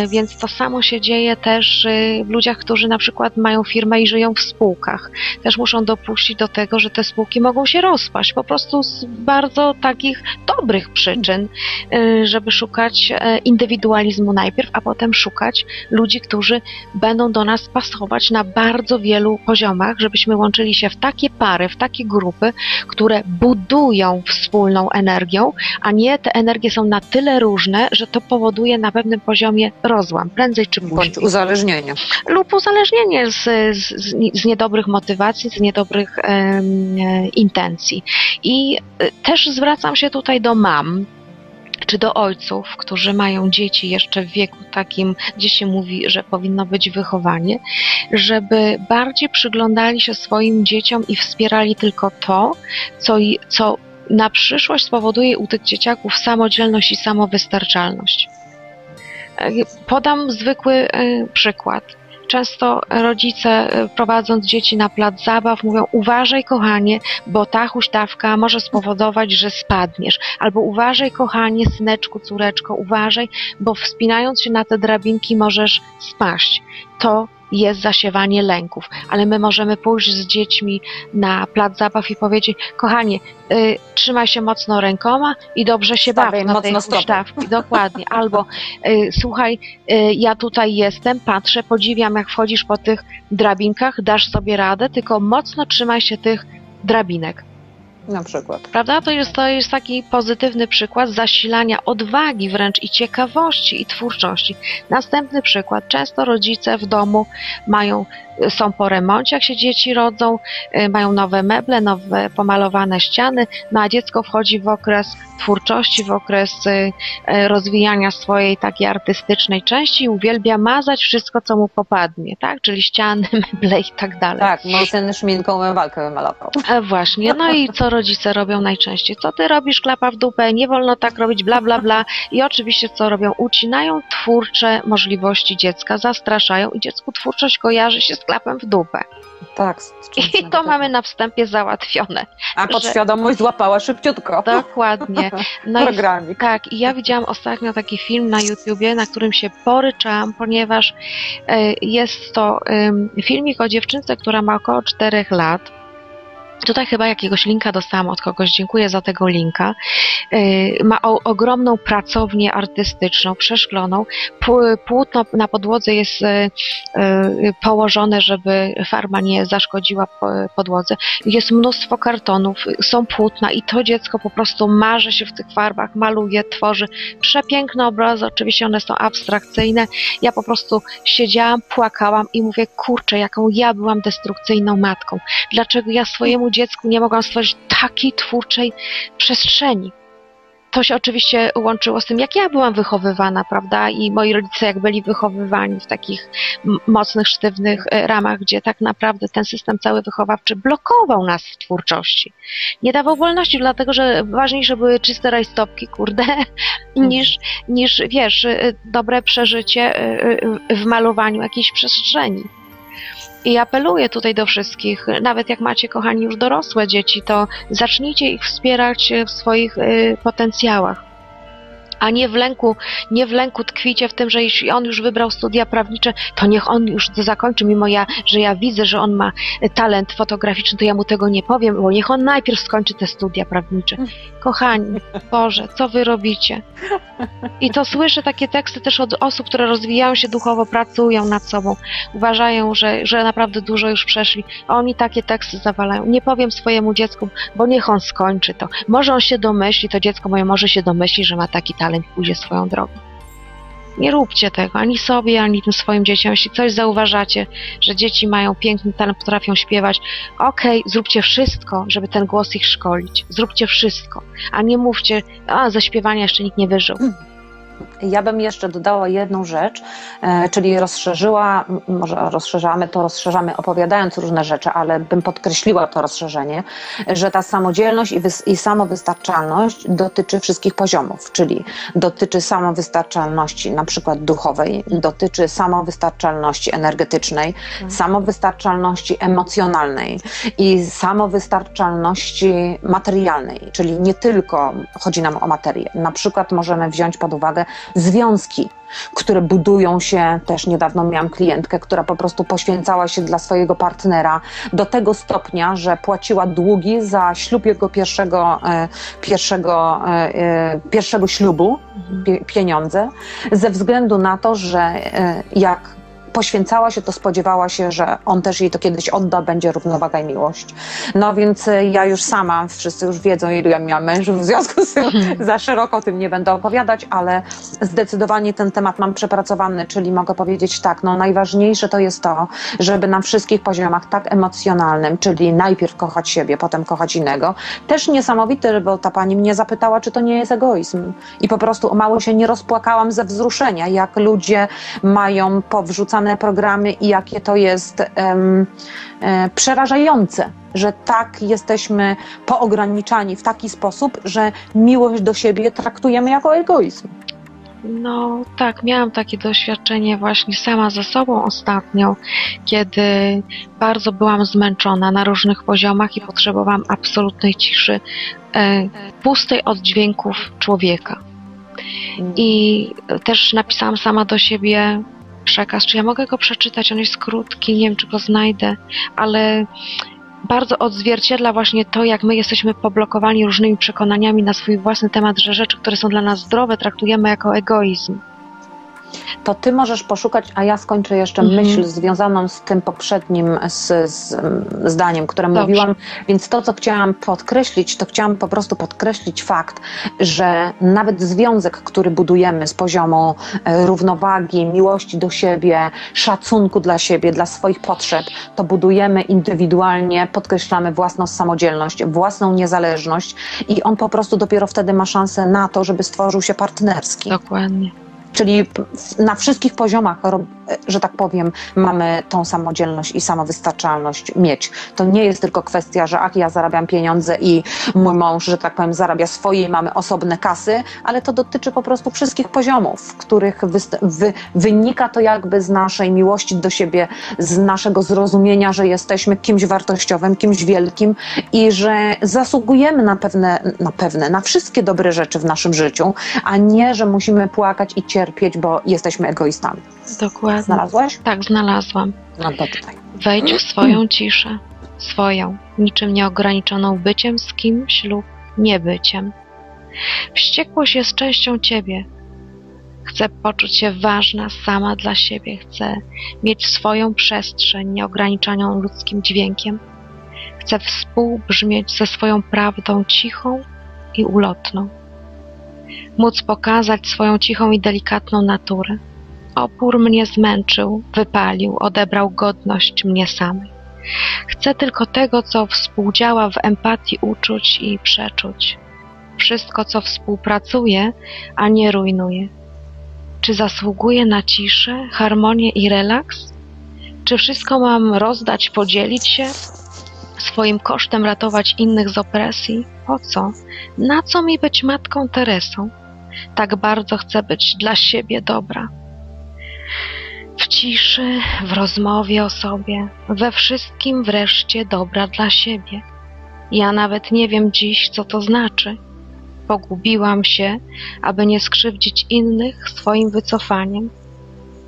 Więc to samo się dzieje też w ludziach, którzy na przykład mają firmę i żyją w spółkach. Też muszą dopuścić do tego, że te spółki mogą się rozpaść, po prostu z bardzo takich dobrych przyczyn, żeby szukać indywidualizmu najpierw, a potem szukać ludzi, którzy będą do nas pasować. pracować na bardzo wielu poziomach, żebyśmy łączyli się w takie pary, w takie grupy, które budują wspólną energią, a nie te energie są na tyle różne, że to powoduje na pewnym poziomie rozłam, prędzej czy później. Bądź uzależnienie. Lub uzależnienie z niedobrych motywacji, z niedobrych intencji. I też zwracam się tutaj do mam, czy do ojców, którzy mają dzieci jeszcze w wieku takim, gdzie się mówi, że powinno być wychowanie, żeby bardziej przyglądali się swoim dzieciom i wspierali tylko to, co na przyszłość spowoduje u tych dzieciaków samodzielność i samowystarczalność. Podam zwykły przykład. Często rodzice, prowadząc dzieci na plac zabaw, mówią: uważaj, kochanie, bo ta huśtawka może spowodować, że spadniesz. Albo uważaj, kochanie, syneczku, córeczko, uważaj, bo wspinając się na te drabinki możesz spaść. To jest zasiewanie lęków. Ale my możemy pójść z dziećmi na plac zabaw i powiedzieć: kochanie, trzymaj się mocno rękoma i dobrze się baw na tej huśtawki. Dokładnie. Albo słuchaj, ja tutaj jestem, patrzę, podziwiam, jak wchodzisz po tych drabinkach, dasz sobie radę, tylko mocno trzymaj się tych drabinek. Na przykład. Prawda? To jest taki pozytywny przykład zasilania odwagi wręcz i ciekawości i twórczości. Następny przykład. Często rodzice w domu są po remoncie, jak się dzieci rodzą, mają nowe meble, nowe pomalowane ściany, no a dziecko wchodzi w okres twórczości, w okres rozwijania swojej takiej artystycznej części i uwielbia mazać wszystko, co mu popadnie, tak? Czyli ściany, meble i tak dalej. Tak, mój syn szminką walkę wymalował. Właśnie, no i co rodzice robią najczęściej? Co ty robisz? Klapa w dupę, nie wolno tak robić, bla, bla, bla. I oczywiście co robią? Ucinają twórcze możliwości dziecka, zastraszają i dziecku twórczość kojarzy się z klapem w dupę. Tak. I to mamy na wstępie załatwione. A podświadomość złapała szybciutko. Dokładnie. No programik. Tak, i ja widziałam ostatnio taki film na YouTubie, na którym się poryczałam, ponieważ jest to filmik o dziewczynce, która ma około 4 lat. Tutaj chyba jakiegoś linka dostałam od kogoś, dziękuję za tego linka. Ma ogromną pracownię artystyczną, przeszkloną. Płótno na podłodze jest położone, żeby farba nie zaszkodziła podłodze. Jest mnóstwo kartonów, są płótna i to dziecko po prostu marzy się w tych farbach, maluje, tworzy przepiękne obrazy, oczywiście one są abstrakcyjne. Ja po prostu siedziałam, płakałam i mówię: kurczę, jaką ja byłam destrukcyjną matką. Dlaczego ja swojemu dziecku nie mogłam stworzyć takiej twórczej przestrzeni? To się oczywiście łączyło z tym, jak ja byłam wychowywana, prawda? I moi rodzice, jak byli wychowywani w takich mocnych, sztywnych ramach, gdzie tak naprawdę ten system cały wychowawczy blokował nas w twórczości. Nie dawał wolności, dlatego że ważniejsze były czyste rajstopki, kurde, niż wiesz, dobre przeżycie w malowaniu jakiejś przestrzeni. I apeluję tutaj do wszystkich, nawet jak macie, kochani, już dorosłe dzieci, to zacznijcie ich wspierać w swoich potencjałach, a nie w lęku tkwicie w tym, że jeśli on już wybrał studia prawnicze, to niech on już to zakończy, mimo że ja widzę, że on ma talent fotograficzny, to ja mu tego nie powiem, bo niech on najpierw skończy te studia prawnicze. Kochani, Boże, co wy robicie? I to słyszę takie teksty też od osób, które rozwijają się duchowo, pracują nad sobą, uważają, że naprawdę dużo już przeszli, a oni takie teksty zawalają. Nie powiem swojemu dziecku, bo niech on skończy to. Może on się domyśli, to dziecko moje może się domyśli, że ma taki talent, pójdzie swoją drogą. Nie róbcie tego, ani sobie, ani tym swoim dzieciom. Jeśli coś zauważacie, że dzieci mają piękny talent, potrafią śpiewać, okej, zróbcie wszystko, żeby ten głos ich szkolić. Zróbcie wszystko, a nie mówcie: a ze śpiewania jeszcze nikt nie wyżył. Ja bym jeszcze dodała jedną rzecz, czyli rozszerzamy, opowiadając różne rzeczy, ale bym podkreśliła to rozszerzenie, że ta samodzielność i samowystarczalność dotyczy wszystkich poziomów, czyli dotyczy samowystarczalności na przykład duchowej, dotyczy samowystarczalności energetycznej, samowystarczalności emocjonalnej i samowystarczalności materialnej, czyli nie tylko chodzi nam o materię. Na przykład możemy wziąć pod uwagę związki, które budują się, też niedawno miałam klientkę, która po prostu poświęcała się dla swojego partnera do tego stopnia, że płaciła długi za ślub jego pierwszego ślubu, pieniądze, ze względu na to, że jak poświęcała się, to spodziewała się, że on też jej to kiedyś odda, będzie równowaga i miłość. No więc ja już sama, wszyscy już wiedzą, ilu ja miałam mężów, w związku z tym za szeroko o tym nie będę opowiadać, ale zdecydowanie ten temat mam przepracowany, czyli mogę powiedzieć tak, no najważniejsze to jest to, żeby na wszystkich poziomach, tak emocjonalnym, czyli najpierw kochać siebie, potem kochać innego. Też niesamowite, bo ta pani mnie zapytała, czy to nie jest egoizm. I po prostu o mało się nie rozpłakałam ze wzruszenia, jak ludzie mają powrzucane programy i jakie to jest przerażające, że tak jesteśmy poograniczani w taki sposób, że miłość do siebie traktujemy jako egoizm. No tak, miałam takie doświadczenie właśnie sama ze sobą ostatnio, kiedy bardzo byłam zmęczona na różnych poziomach i potrzebowałam absolutnej ciszy, pustej od dźwięków człowieka. I też napisałam sama do siebie przekaz, czy ja mogę go przeczytać, on jest krótki, nie wiem, czy go znajdę, ale bardzo odzwierciedla właśnie to, jak my jesteśmy poblokowani różnymi przekonaniami na swój własny temat, że rzeczy, które są dla nas zdrowe, traktujemy jako egoizm. To ty możesz poszukać, a ja skończę jeszcze myśl związaną z tym poprzednim z zdaniem, które mówiłam, więc to, co chciałam podkreślić, to chciałam po prostu podkreślić fakt, że nawet związek, który budujemy z poziomu równowagi, miłości do siebie, szacunku dla siebie, dla swoich potrzeb, to budujemy indywidualnie, podkreślamy własną samodzielność, własną niezależność i on po prostu dopiero wtedy ma szansę na to, żeby stworzył się partnerski. Dokładnie. Czyli na wszystkich poziomach, że tak powiem, mamy tą samodzielność i samowystarczalność mieć. To nie jest tylko kwestia, że ja zarabiam pieniądze i mój mąż, że tak powiem, zarabia swoje i mamy osobne kasy, ale to dotyczy po prostu wszystkich poziomów, w których wynika to jakby z naszej miłości do siebie, z naszego zrozumienia, że jesteśmy kimś wartościowym, kimś wielkim i że zasługujemy na wszystkie dobre rzeczy w naszym życiu, a nie, że musimy płakać i cierpieć, bo jesteśmy egoistami. Dokładnie. Znalazłaś? Tak, znalazłam. No to tutaj. Wejdź w swoją ciszę. Swoją, niczym nieograniczoną byciem z kimś lub niebyciem. Wściekłość jest częścią ciebie. Chcę poczuć się ważna sama dla siebie. Chcę mieć swoją przestrzeń nieograniczoną ludzkim dźwiękiem. Chcę współbrzmieć ze swoją prawdą cichą i ulotną. Móc pokazać swoją cichą i delikatną naturę. Opór mnie zmęczył, wypalił, odebrał godność mnie samej. Chcę tylko tego, co współdziała w empatii uczuć i przeczuć. Wszystko, co współpracuje, a nie rujnuje. Czy zasługuję na ciszę, harmonię i relaks? Czy wszystko mam rozdać, podzielić się? Swoim kosztem ratować innych z opresji? Po co? Na co mi być Matką Teresą? Tak bardzo chcę być dla siebie dobra. W ciszy, w rozmowie o sobie, we wszystkim wreszcie dobra dla siebie. Ja nawet nie wiem dziś, co to znaczy. Pogubiłam się, aby nie skrzywdzić innych swoim wycofaniem.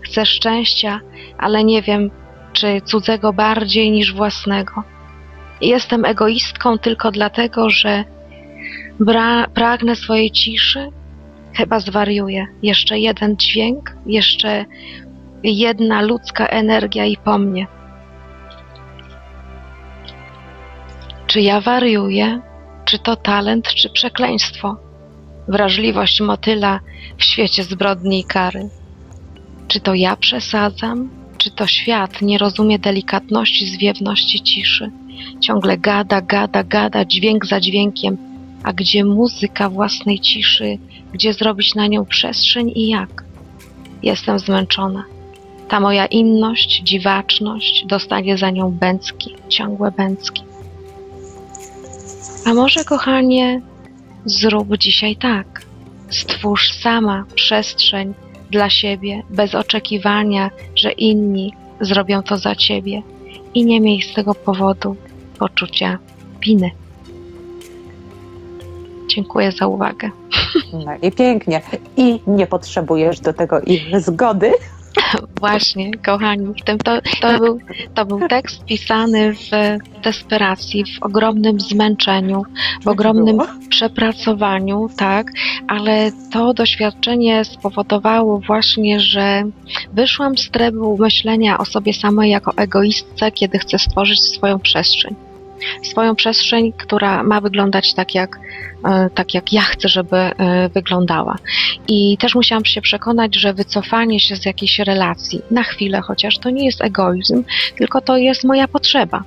Chcę szczęścia, ale nie wiem, czy cudzego bardziej niż własnego. Jestem egoistką tylko dlatego, że pragnę swojej ciszy. Chyba zwariuję. Jeszcze jeden dźwięk, jeszcze jedna ludzka energia i po mnie. Czy ja wariuję? Czy to talent, czy przekleństwo? Wrażliwość motyla w świecie zbrodni i kary. Czy to ja przesadzam? Czy to świat nie rozumie delikatności, zwiewności ciszy? Ciągle gada, dźwięk za dźwiękiem. A gdzie muzyka własnej ciszy? Gdzie zrobić na nią przestrzeń i jak? Jestem zmęczona. Ta moja inność, dziwaczność dostanie za nią bęcki, ciągłe bęcki. A może, kochanie, zrób dzisiaj tak. Stwórz sama przestrzeń dla siebie, bez oczekiwania, że inni zrobią to za ciebie. I nie miej z tego powodu poczucia winy. Dziękuję za uwagę. No i pięknie. I nie potrzebujesz do tego ich zgody. Właśnie, kochani, to był tekst pisany w desperacji, w ogromnym zmęczeniu, w ogromnym przepracowaniu, tak, ale to doświadczenie spowodowało właśnie, że wyszłam z trybu myślenia o sobie samej jako egoistce, kiedy chcę stworzyć swoją przestrzeń, która ma wyglądać tak jak ja chcę, żeby wyglądała. I też musiałam się przekonać, że wycofanie się z jakiejś relacji, na chwilę chociaż, to nie jest egoizm, tylko to jest moja potrzeba.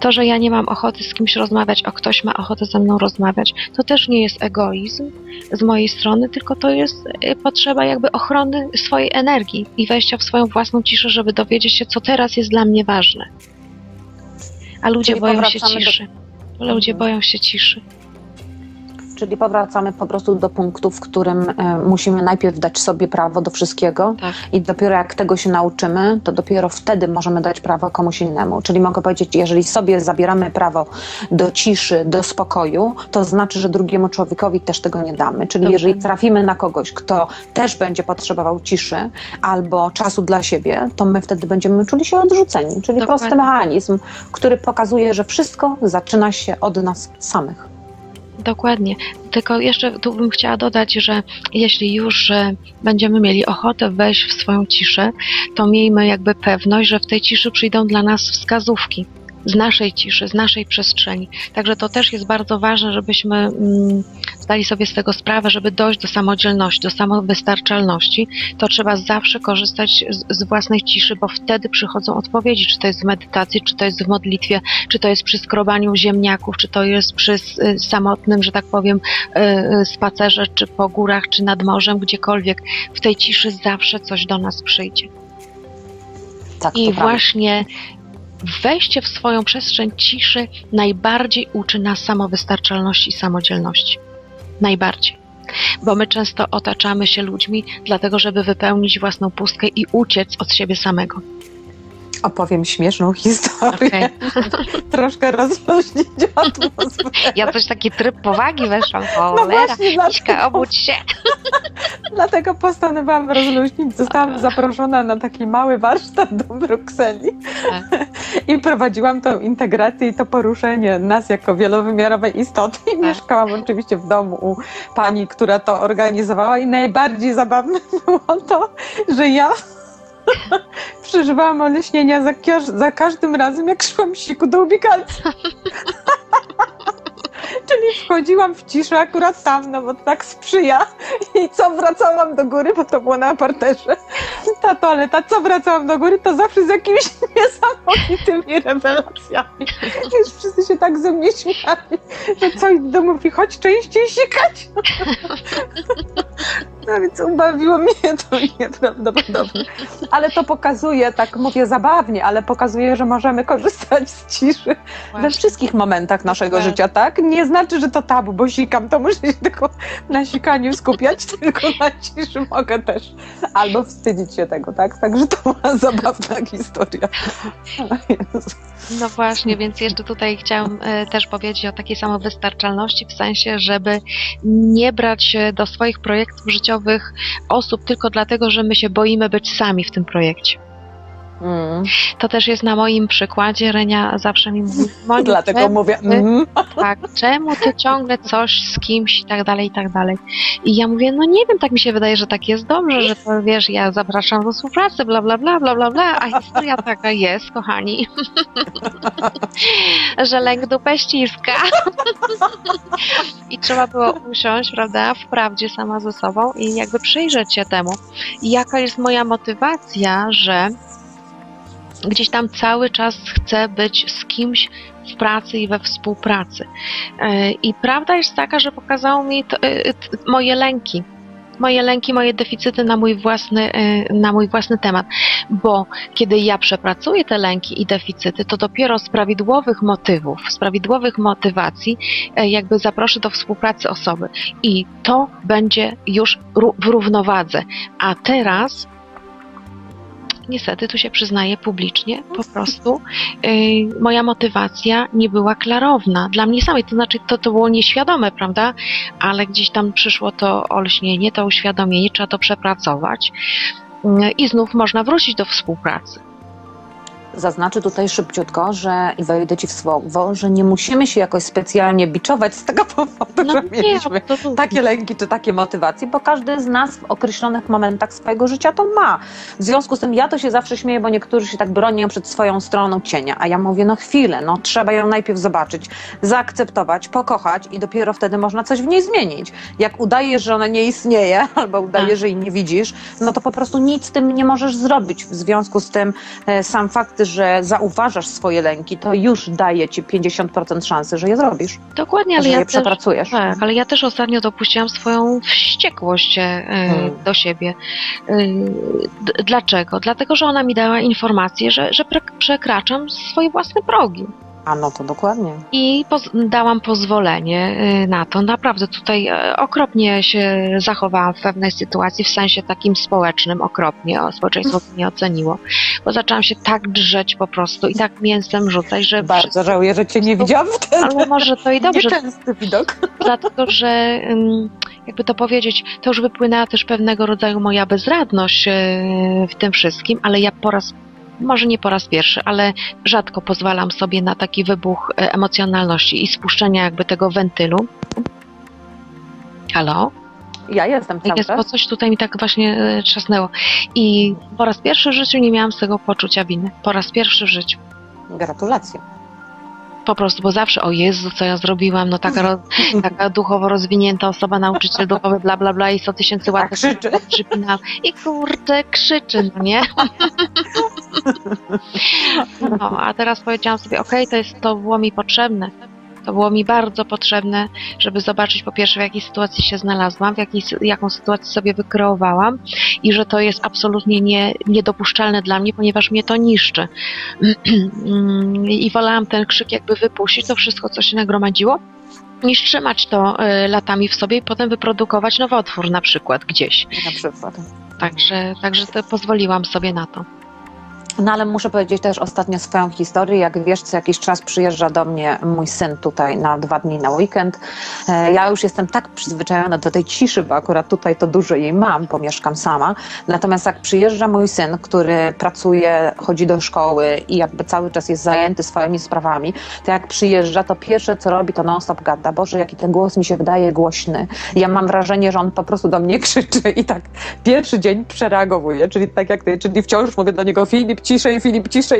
To, że ja nie mam ochoty z kimś rozmawiać, a ktoś ma ochotę ze mną rozmawiać, to też nie jest egoizm z mojej strony, tylko to jest potrzeba jakby ochrony swojej energii i wejścia w swoją własną ciszę, żeby dowiedzieć się, co teraz jest dla mnie ważne. A ludzie boją się ciszy. Czyli powracamy po prostu do punktu, w którym musimy najpierw dać sobie prawo do wszystkiego, tak. I dopiero jak tego się nauczymy, to dopiero wtedy możemy dać prawo komuś innemu. Czyli mogę powiedzieć, jeżeli sobie zabieramy prawo do ciszy, do spokoju, to znaczy, że drugiemu człowiekowi też tego nie damy. Czyli Dobrze. Jeżeli trafimy na kogoś, kto też będzie potrzebował ciszy albo czasu dla siebie, to my wtedy będziemy czuli się odrzuceni. Czyli Dokładnie. Prosty mechanizm, który pokazuje, że wszystko zaczyna się od nas samych. Dokładnie. Tylko jeszcze tu bym chciała dodać, że jeśli już będziemy mieli ochotę wejść w swoją ciszę, to miejmy jakby pewność, że w tej ciszy przyjdą dla nas wskazówki z naszej ciszy, z naszej przestrzeni. Także to też jest bardzo ważne, żebyśmy zdali sobie z tego sprawę, żeby dojść do samodzielności, do samowystarczalności, to trzeba zawsze korzystać z własnej ciszy, bo wtedy przychodzą odpowiedzi, czy to jest w medytacji, czy to jest w modlitwie, czy to jest przy skrobaniu ziemniaków, czy to jest przy samotnym, że tak powiem, spacerze, czy po górach, czy nad morzem, gdziekolwiek. W tej ciszy zawsze coś do nas przyjdzie. Tak, i właśnie wejście w swoją przestrzeń ciszy najbardziej uczy nas samowystarczalności i samodzielności. Najbardziej. Bo my często otaczamy się ludźmi dlatego, żeby wypełnić własną pustkę i uciec od siebie samego. Opowiem śmieszną historię. Okay. Troszkę rozluźnić atmosferę. Ja coś taki tryb powagi weszłam. Cholera, Miśka, obudź się. Dlatego postanowiłam rozluźnić. Zostałam zaproszona na taki mały warsztat do Brukseli. I prowadziłam tą integrację i to poruszenie nas jako wielowymiarowej istoty. I mieszkałam oczywiście w domu u pani, która to organizowała. I najbardziej zabawne było to, że ja przeżywałam olśnienia za każdym razem, jak szłam siku do ubikacji. Czyli wchodziłam w ciszę akurat tam, no bo tak sprzyja. I co wracałam do góry, bo to było na parterze, ta toaleta, co wracałam do góry, to zawsze z jakimiś niesamowitymi rewelacjami. Już wszyscy się tak ze mnie śmiali, że coś do domu mówi, chodź częściej sikać. No więc ubawiło mnie to nieprawdopodobnie. Ale to pokazuje, tak mówię zabawnie, ale pokazuje, że możemy korzystać z ciszy we wszystkich momentach naszego życia, tak? Nie znaczy, że to tabu, bo sikam, to muszę się tylko na sikaniu skupiać, tylko na ciszy mogę też. Albo wstydzić się tego, tak? Także to była zabawna historia. No właśnie, więc jeszcze tutaj chciałam też powiedzieć o takiej samowystarczalności, w sensie, żeby nie brać do swoich projektów życiowych osób tylko dlatego, że my się boimy być sami w tym projekcie. To też jest na moim przykładzie. Renia zawsze mi mówi, dlatego mówię, tak, czemu ty ciągle coś z kimś i tak dalej, i tak dalej. I ja mówię, no nie wiem, tak mi się wydaje, że tak jest dobrze, że to wiesz, ja zapraszam do współpracy, bla, bla, bla, bla, bla, bla, a historia taka jest, kochani, że lęk dupę ściska. I trzeba było usiąść, prawda, wprawdzie sama ze sobą i jakby przyjrzeć się temu. I jaka jest moja motywacja, że gdzieś tam cały czas chcę być z kimś w pracy i we współpracy. I prawda jest taka, że pokazało mi moje lęki, moje deficyty na mój własny temat. Bo kiedy ja przepracuję te lęki i deficyty, to dopiero z prawidłowych motywów, z prawidłowych motywacji jakby zaproszę do współpracy osoby. I to będzie już w równowadze. A teraz niestety, tu się przyznaję publicznie, po prostu moja motywacja nie była klarowna dla mnie samej, to znaczy to było nieświadome, prawda, ale gdzieś tam przyszło to olśnienie, to uświadomienie, trzeba to przepracować i znów można wrócić do współpracy. Zaznaczę tutaj szybciutko, że i wejdę Ci w słowo, że nie musimy się jakoś specjalnie biczować z tego powodu, że mieliśmy takie lęki czy takie motywacje, bo każdy z nas w określonych momentach swojego życia to ma. W związku z tym ja to się zawsze śmieję, bo niektórzy się tak bronią przed swoją stroną cienia, a ja mówię, no chwilę, no trzeba ją najpierw zobaczyć, zaakceptować, pokochać i dopiero wtedy można coś w niej zmienić. Jak udajesz, że ona nie istnieje albo udajesz, że jej nie widzisz, no to po prostu nic z tym nie możesz zrobić. W związku z tym sam fakt, że zauważasz swoje lęki, to już daje Ci 50% szansy, że je zrobisz. Dokładnie, ale że je przepracujesz. Tak, ale ja też ostatnio dopuściłam swoją wściekłość do siebie. Dlaczego? Dlatego, że ona mi dała informację, że przekraczam swoje własne progi. A no to dokładnie. I dałam pozwolenie na to. Naprawdę tutaj okropnie się zachowałam w pewnej sytuacji, w sensie takim społecznym, okropnie. Społeczeństwo mnie oceniło, bo zaczęłam się tak drzeć po prostu i tak mięsem rzucać, że... Bardzo żałuję, że Cię nie widziałam wtedy. Ale może to i dobrze. Nieczęsty widok. Dlatego, że jakby to powiedzieć, to już wypłynęła też pewnego rodzaju moja bezradność w tym wszystkim, ale ja może nie po raz pierwszy, ale rzadko pozwalam sobie na taki wybuch emocjonalności i spuszczenia jakby tego wentylu. Halo? Ja jestem cały czas. Bo coś tutaj mi tak właśnie trzasnęło. I po raz pierwszy w życiu nie miałam z tego poczucia winy. Po raz pierwszy w życiu. Gratulacje. Po prostu, bo zawsze, o Jezu, co ja zrobiłam, no taka duchowo rozwinięta osoba, nauczyciel duchowy, bla, bla, bla i 100 tysięcy łatek przypinałam. I kurde, krzyczy, no nie? No, a teraz powiedziałam sobie, okej, to było mi potrzebne. To było mi bardzo potrzebne, żeby zobaczyć po pierwsze, w jakiej sytuacji się znalazłam, jaką sytuację sobie wykreowałam i że to jest absolutnie niedopuszczalne dla mnie, ponieważ mnie to niszczy. I wolałam ten krzyk jakby wypuścić, to wszystko, co się nagromadziło, niż trzymać to latami w sobie i potem wyprodukować nowotwór na przykład gdzieś. Na przykład. Także to pozwoliłam sobie na to. No ale muszę powiedzieć też ostatnio swoją historię, jak wiesz, co jakiś czas przyjeżdża do mnie mój syn tutaj na 2 dni na weekend. Ja już jestem tak przyzwyczajona do tej ciszy, bo akurat tutaj to dużo jej mam, bo mieszkam sama. Natomiast jak przyjeżdża mój syn, który pracuje, chodzi do szkoły i jakby cały czas jest zajęty swoimi sprawami, to jak przyjeżdża, to pierwsze co robi, to non stop gada. Boże, jaki ten głos mi się wydaje głośny. Ja mam wrażenie, że on po prostu do mnie krzyczy i tak pierwszy dzień przereagowuje, czyli wciąż mówię do niego Filip, ciszej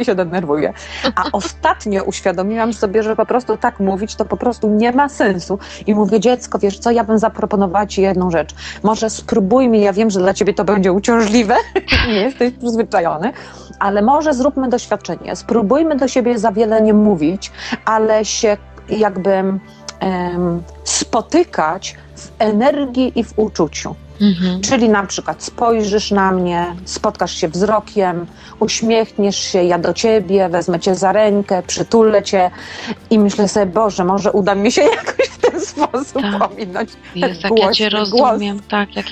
i się denerwuje. A ostatnio uświadomiłam sobie, że po prostu tak mówić to po prostu nie ma sensu. I mówię, dziecko, wiesz co, ja bym zaproponowała Ci jedną rzecz. Może spróbujmy, ja wiem, że dla Ciebie to będzie uciążliwe, nie jesteś przyzwyczajony, ale może zróbmy doświadczenie. Spróbujmy do siebie za wiele nie mówić, ale się jakby spotykać w energii i w uczuciu. Mhm. Czyli na przykład spojrzysz na mnie, spotkasz się wzrokiem, uśmiechniesz się, ja do ciebie, wezmę cię za rękę, przytulę cię i myślę sobie, Boże, może uda mi się jakoś w ten sposób ominąć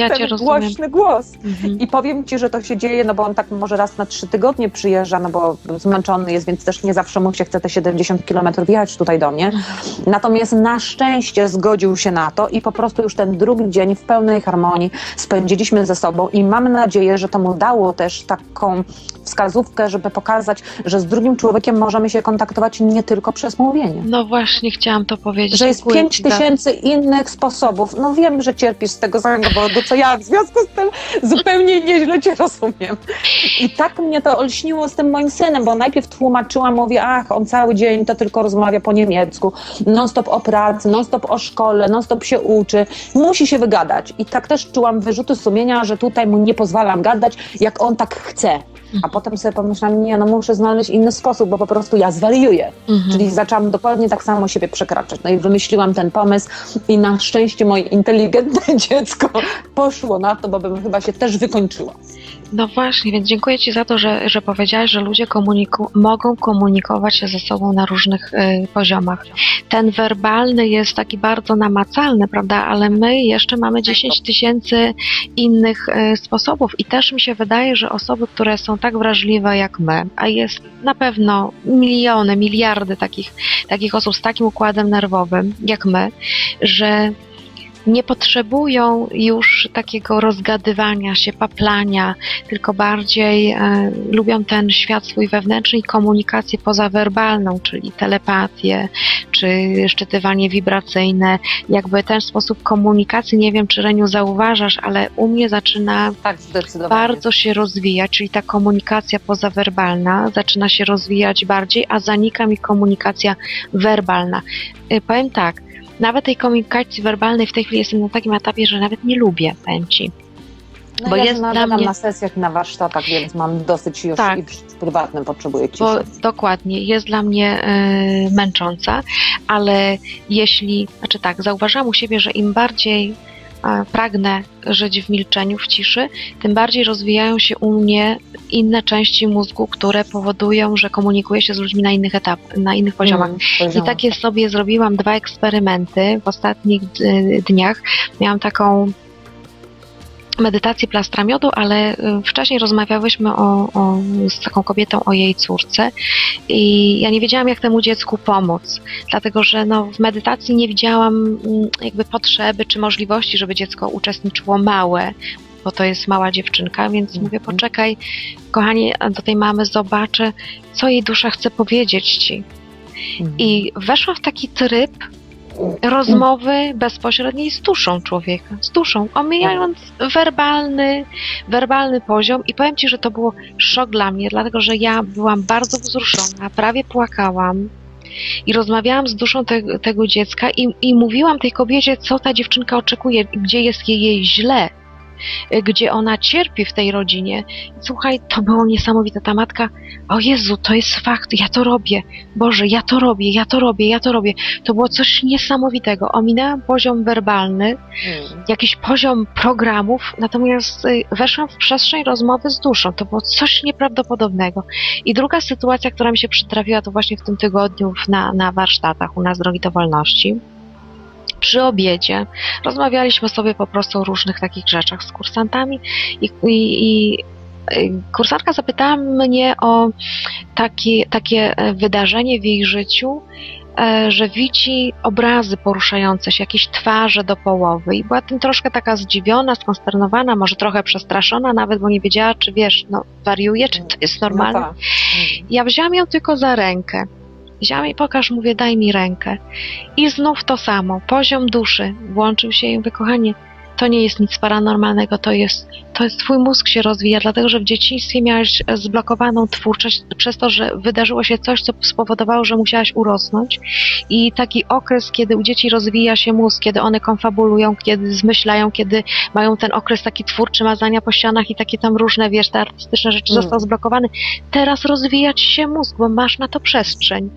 ten głośny głos. Mhm. I powiem ci, że to się dzieje, no bo on tak może raz na 3 tygodnie przyjeżdża, no bo zmęczony jest, więc też nie zawsze mu się chce te 70 kilometrów jechać tutaj do mnie. Natomiast na szczęście zgodził się na to i po prostu już ten drugi dzień w pełnej harmonii spędziliśmy ze sobą i mam nadzieję, że to mu dało też taką wskazówkę, żeby pokazać, że z drugim człowiekiem możemy się kontaktować nie tylko przez mówienie. No właśnie chciałam to powiedzieć. Że jest 5000 innych sposobów. No wiem, że cierpisz z tego samego powodu, co ja, w związku z tym zupełnie nieźle Cię rozumiem. I tak mnie to olśniło z tym moim synem, bo najpierw tłumaczyłam, mówię, on cały dzień to tylko rozmawia po niemiecku, non stop o pracy, non stop o szkole, non stop się uczy, musi się wygadać. I tak też czułam wyrzuty sumienia, że tutaj mu nie pozwalam gadać, jak on tak chce. A potem sobie pomyślałam, nie, no muszę znaleźć inny sposób, bo po prostu ja zwariuję. Mhm. Czyli zaczęłam dokładnie tak samo siebie przekraczać. No i wymyśliłam ten pomysł i na szczęście moje inteligentne dziecko poszło na to, bo bym chyba się też wykończyła. No właśnie, więc dziękuję Ci za to, że powiedziałaś, że ludzie mogą komunikować się ze sobą na różnych poziomach. Ten werbalny jest taki bardzo namacalny, prawda, ale my jeszcze mamy 10 000 innych sposobów i też mi się wydaje, że osoby, które są tak wrażliwe jak my, a jest na pewno miliony, miliardy takich osób z takim układem nerwowym jak my, że nie potrzebują już takiego rozgadywania się, paplania, tylko bardziej lubią ten świat swój wewnętrzny i komunikację pozawerbalną, czyli telepatię, czy szczytywanie wibracyjne, jakby ten sposób komunikacji, nie wiem czy Reniu zauważasz, ale u mnie zaczyna tak, bardzo się rozwijać, czyli ta komunikacja pozawerbalna zaczyna się rozwijać bardziej, a zanika mi komunikacja werbalna. Powiem tak, nawet tej komunikacji werbalnej w tej chwili jestem na takim etapie, że nawet nie lubię, powiem ci. No bo ja jest dla mnie... na sesjach, na warsztatach, więc mam dosyć już tak. I w prywatnym potrzebuję ciszy. Dokładnie, jest dla mnie męcząca, ale jeśli, znaczy tak, zauważam u siebie, że im bardziej pragnę żyć w milczeniu, w ciszy, tym bardziej rozwijają się u mnie inne części mózgu, które powodują, że komunikuję się z ludźmi na innych etapach, na innych poziomach. I takie sobie zrobiłam 2 eksperymenty w ostatnich dniach. Miałam taką medytację plastra miodu, ale wcześniej rozmawiałyśmy z taką kobietą o jej córce i ja nie wiedziałam, jak temu dziecku pomóc, dlatego że no, w medytacji nie widziałam jakby potrzeby czy możliwości, żeby dziecko uczestniczyło małe, bo to jest mała dziewczynka, więc mówię, poczekaj, kochani, do tej mamy zobaczę, co jej dusza chce powiedzieć ci. I weszłam w taki tryb rozmowy bezpośredniej z duszą człowieka, z duszą, omijając werbalny poziom i powiem ci, że to było szok dla mnie, dlatego że ja byłam bardzo wzruszona, prawie płakałam i rozmawiałam z duszą tego dziecka i mówiłam tej kobiecie, co ta dziewczynka oczekuje, gdzie jest jej źle, gdzie ona cierpi w tej rodzinie. Słuchaj, to było niesamowite. Ta matka, o Jezu, to jest fakt, ja to robię. To było coś niesamowitego. Ominęłam poziom werbalny, jakiś poziom programów, natomiast weszłam w przestrzeń rozmowy z duszą. To było coś nieprawdopodobnego. I druga sytuacja, która mi się przytrafiła, to właśnie w tym tygodniu na warsztatach u nas Drogi do Wolności. Przy obiedzie rozmawialiśmy sobie po prostu o różnych takich rzeczach z kursantami i kursantka zapytała mnie o takie wydarzenie w jej życiu, że widzi obrazy poruszające się, jakieś twarze do połowy i była tym troszkę taka zdziwiona, skonsternowana, może trochę przestraszona nawet, bo nie wiedziała, czy wiesz, no wariuje, czy to jest normalne. No tak. Ja wzięłam ją tylko za rękę. Wziąłem i pokaż, mówię, daj mi rękę. I znów to samo, poziom duszy włączył się i mówię, kochanie, to nie jest nic paranormalnego, to jest twój mózg się rozwija, dlatego że w dzieciństwie miałeś zblokowaną twórczość przez to, że wydarzyło się coś, co spowodowało, że musiałaś urosnąć i taki okres, kiedy u dzieci rozwija się mózg, kiedy one konfabulują, kiedy zmyślają, kiedy mają ten okres taki twórczy, mazania po ścianach i takie tam różne, wiesz, te artystyczne rzeczy został zblokowany. Teraz rozwija ci się mózg, bo masz na to przestrzeń.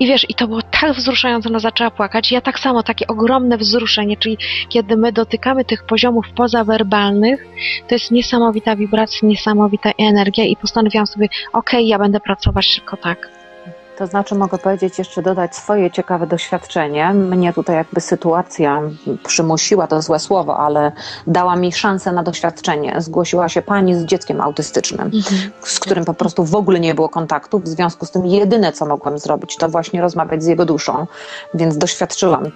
I wiesz, i to było tak wzruszające, ona zaczęła płakać. Ja tak samo, takie ogromne wzruszenie, czyli kiedy my dotykamy tych poziomów pozawerbalnych, to jest niesamowita wibracja, niesamowita energia i postanowiłam sobie, okej, ja będę pracować tylko tak. To znaczy mogę powiedzieć, jeszcze dodać swoje ciekawe doświadczenie. Mnie tutaj jakby sytuacja przymusiła, to złe słowo, ale dała mi szansę na doświadczenie. Zgłosiła się pani z dzieckiem autystycznym, z którym po prostu w ogóle nie było kontaktu. W związku z tym jedyne, co mogłam zrobić, to właśnie rozmawiać z jego duszą. Więc doświadczyłam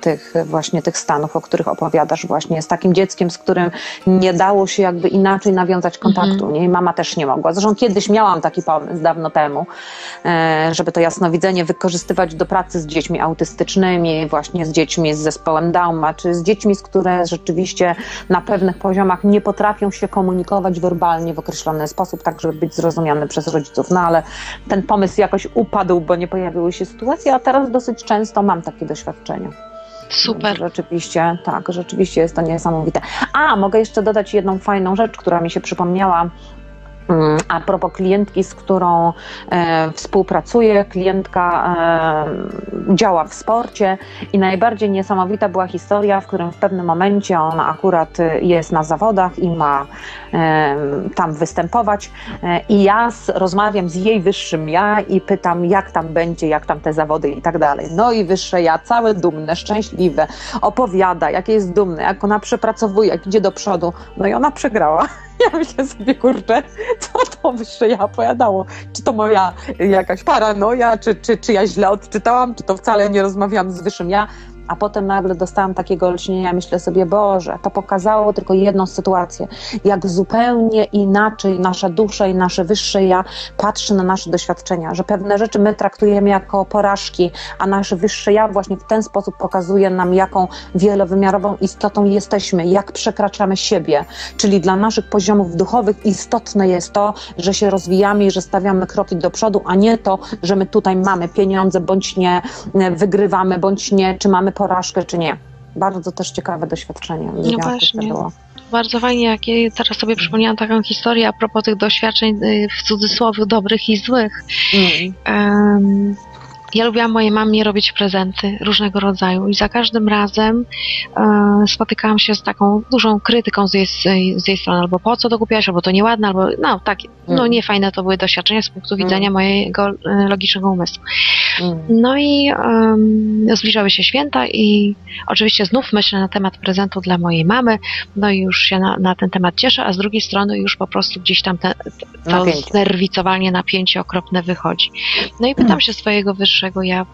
tych stanów, o których opowiadasz właśnie z takim dzieckiem, z którym nie dało się jakby inaczej nawiązać kontaktu. Nie? I mama też nie mogła. Zresztą kiedyś miałam taki pomysł dawno temu, żeby to jasnowidzenie wykorzystywać do pracy z dziećmi autystycznymi, właśnie z dziećmi z zespołem Downa, czy z dziećmi, które rzeczywiście na pewnych poziomach nie potrafią się komunikować werbalnie w określony sposób, tak żeby być zrozumiany przez rodziców. No ale ten pomysł jakoś upadł, bo nie pojawiły się sytuacje, a teraz dosyć często mam takie doświadczenia. Super. Rzeczywiście, tak, rzeczywiście jest to niesamowite. A, mogę jeszcze dodać jedną fajną rzecz, która mi się przypomniała, a propos klientki, z którą współpracuję. Klientka działa w sporcie i najbardziej niesamowita była historia, w którym w pewnym momencie ona akurat jest na zawodach i ma tam występować i ja rozmawiam z jej wyższym ja i pytam, jak tam będzie, jak tam te zawody i tak dalej. No i wyższe ja, całe dumne, szczęśliwe, opowiada, jakie jest dumne, jak ona przepracowuje, jak idzie do przodu. No i ona przegrała. Ja myślę sobie, kurczę, co to wyższe ja opowiadało? Czy to moja jakaś paranoja, czy ja źle odczytałam, czy to wcale nie rozmawiałam z wyższym ja? a potem nagle dostałam takiego olśnienia, myślę sobie, Boże, to pokazało tylko jedną sytuację, jak zupełnie inaczej nasza dusza i nasze wyższe ja patrzy na nasze doświadczenia, że pewne rzeczy my traktujemy jako porażki, a nasze wyższe ja właśnie w ten sposób pokazuje nam, jaką wielowymiarową istotą jesteśmy, jak przekraczamy siebie, czyli dla naszych poziomów duchowych istotne jest to, że się rozwijamy i że stawiamy kroki do przodu, a nie to, że my tutaj mamy pieniądze, bądź nie, wygrywamy, bądź nie, czy mamy porażkę, czy nie. Bardzo też ciekawe doświadczenie. No właśnie. Było. Bardzo fajnie, jak ja teraz sobie przypomniałam taką historię a propos tych doświadczeń w cudzysłowie dobrych i złych. Ja lubiłam mojej mamie robić prezenty różnego rodzaju i za każdym razem spotykałam się z taką dużą krytyką z jej strony, albo po co to kupiłaś, albo to nieładne, albo no tak, no niefajne to były doświadczenia z punktu widzenia mojego logicznego umysłu. No i zbliżały się święta i oczywiście znów myślę na temat prezentu dla mojej mamy, no i już się na ten temat cieszę, a z drugiej strony już po prostu gdzieś tam to znerwicowanie, napięcie okropne wychodzi. No i pytam się swojego wyższego ja,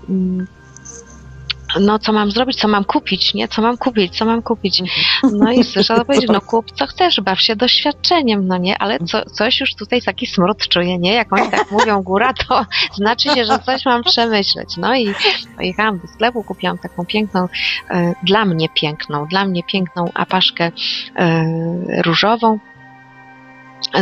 no co mam zrobić, co mam kupić, nie? Co mam kupić? No i słyszę odpowiedź, no kup co chcesz, baw się doświadczeniem, no nie? Ale coś już tutaj taki smród czuję, nie? Jak oni tak mówią góra, to znaczy się, że coś mam przemyśleć. No i pojechałam do sklepu, kupiłam taką piękną, dla mnie piękną apaszkę różową.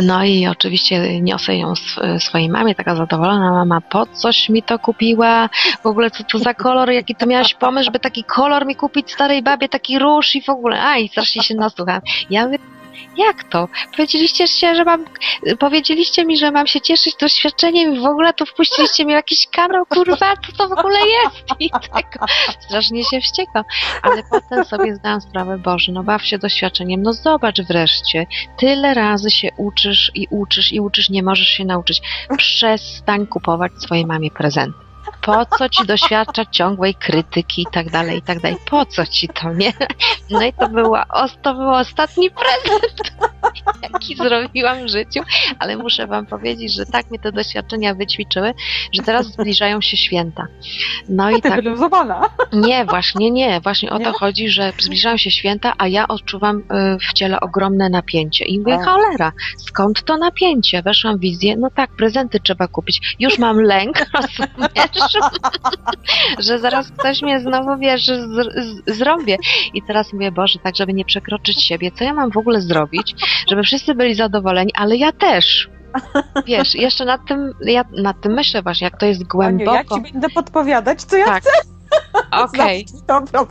No i oczywiście niosę ją swojej mamie, taka zadowolona, mama, po coś mi to kupiła, w ogóle co to za kolor, jaki to miałaś pomysł, żeby taki kolor mi kupić starej babie, taki róż i w ogóle, i strasznie się nasłuchałam. Ja mówię, jak to? Powiedzieliście mi, że mam się cieszyć doświadczeniem i w ogóle to wpuściliście mi jakiś kanał, kurwa, co to w ogóle jest? I tego strasznie się wściekam. Ale potem sobie zdałam sprawę, Boże, no baw się doświadczeniem, no zobacz wreszcie, tyle razy się uczysz, nie możesz się nauczyć. Przestań kupować swojej mamie prezenty. Po co ci doświadczać ciągłej krytyki i tak dalej, po co ci to, nie? No i to był ostatni prezent, jaki zrobiłam w życiu, ale muszę wam powiedzieć, że tak mnie te doświadczenia wyćwiczyły, że teraz zbliżają się święta. No i tak. Nie, właśnie o to chodzi, że zbliżają się święta, a ja odczuwam w ciele ogromne napięcie i mówię, cholera, skąd to napięcie? Weszłam w wizję, no tak, prezenty trzeba kupić, już mam lęk, rozumiesz? Że zaraz ktoś mnie znowu, wiesz, zrąbie. I teraz mówię, Boże, tak, żeby nie przekroczyć siebie, co ja mam w ogóle zrobić, żeby wszyscy byli zadowoleni, ale ja też. Wiesz, jeszcze nad tym myślę właśnie, jak to jest głęboko. Aniu, ja ci będę podpowiadać, co ja chcę. Okej. Okay.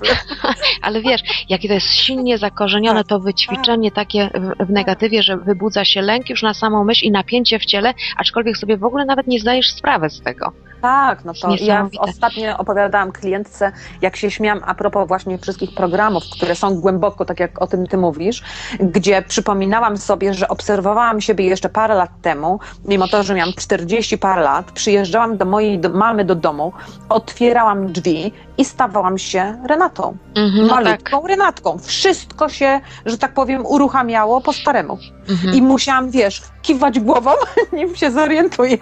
Ale wiesz, jakie to jest silnie zakorzenione to wyćwiczenie takie w negatywie, że wybudza się lęk już na samą myśl i napięcie w ciele, aczkolwiek sobie w ogóle nawet nie zdajesz sprawy z tego. Tak, no to ja ostatnio opowiadałam klientce, jak się śmiałam a propos właśnie wszystkich programów, które są głęboko, tak jak o tym ty mówisz, gdzie przypominałam sobie, że obserwowałam siebie jeszcze parę lat temu, mimo to, że miałam 40 parę lat, przyjeżdżałam do mojej mamy do domu, otwierałam drzwi i stawałam się Renatą. Malutką Renatką. Wszystko się, że tak powiem, uruchamiało po staremu. I musiałam, wiesz, kiwać głową, nim się zorientuję,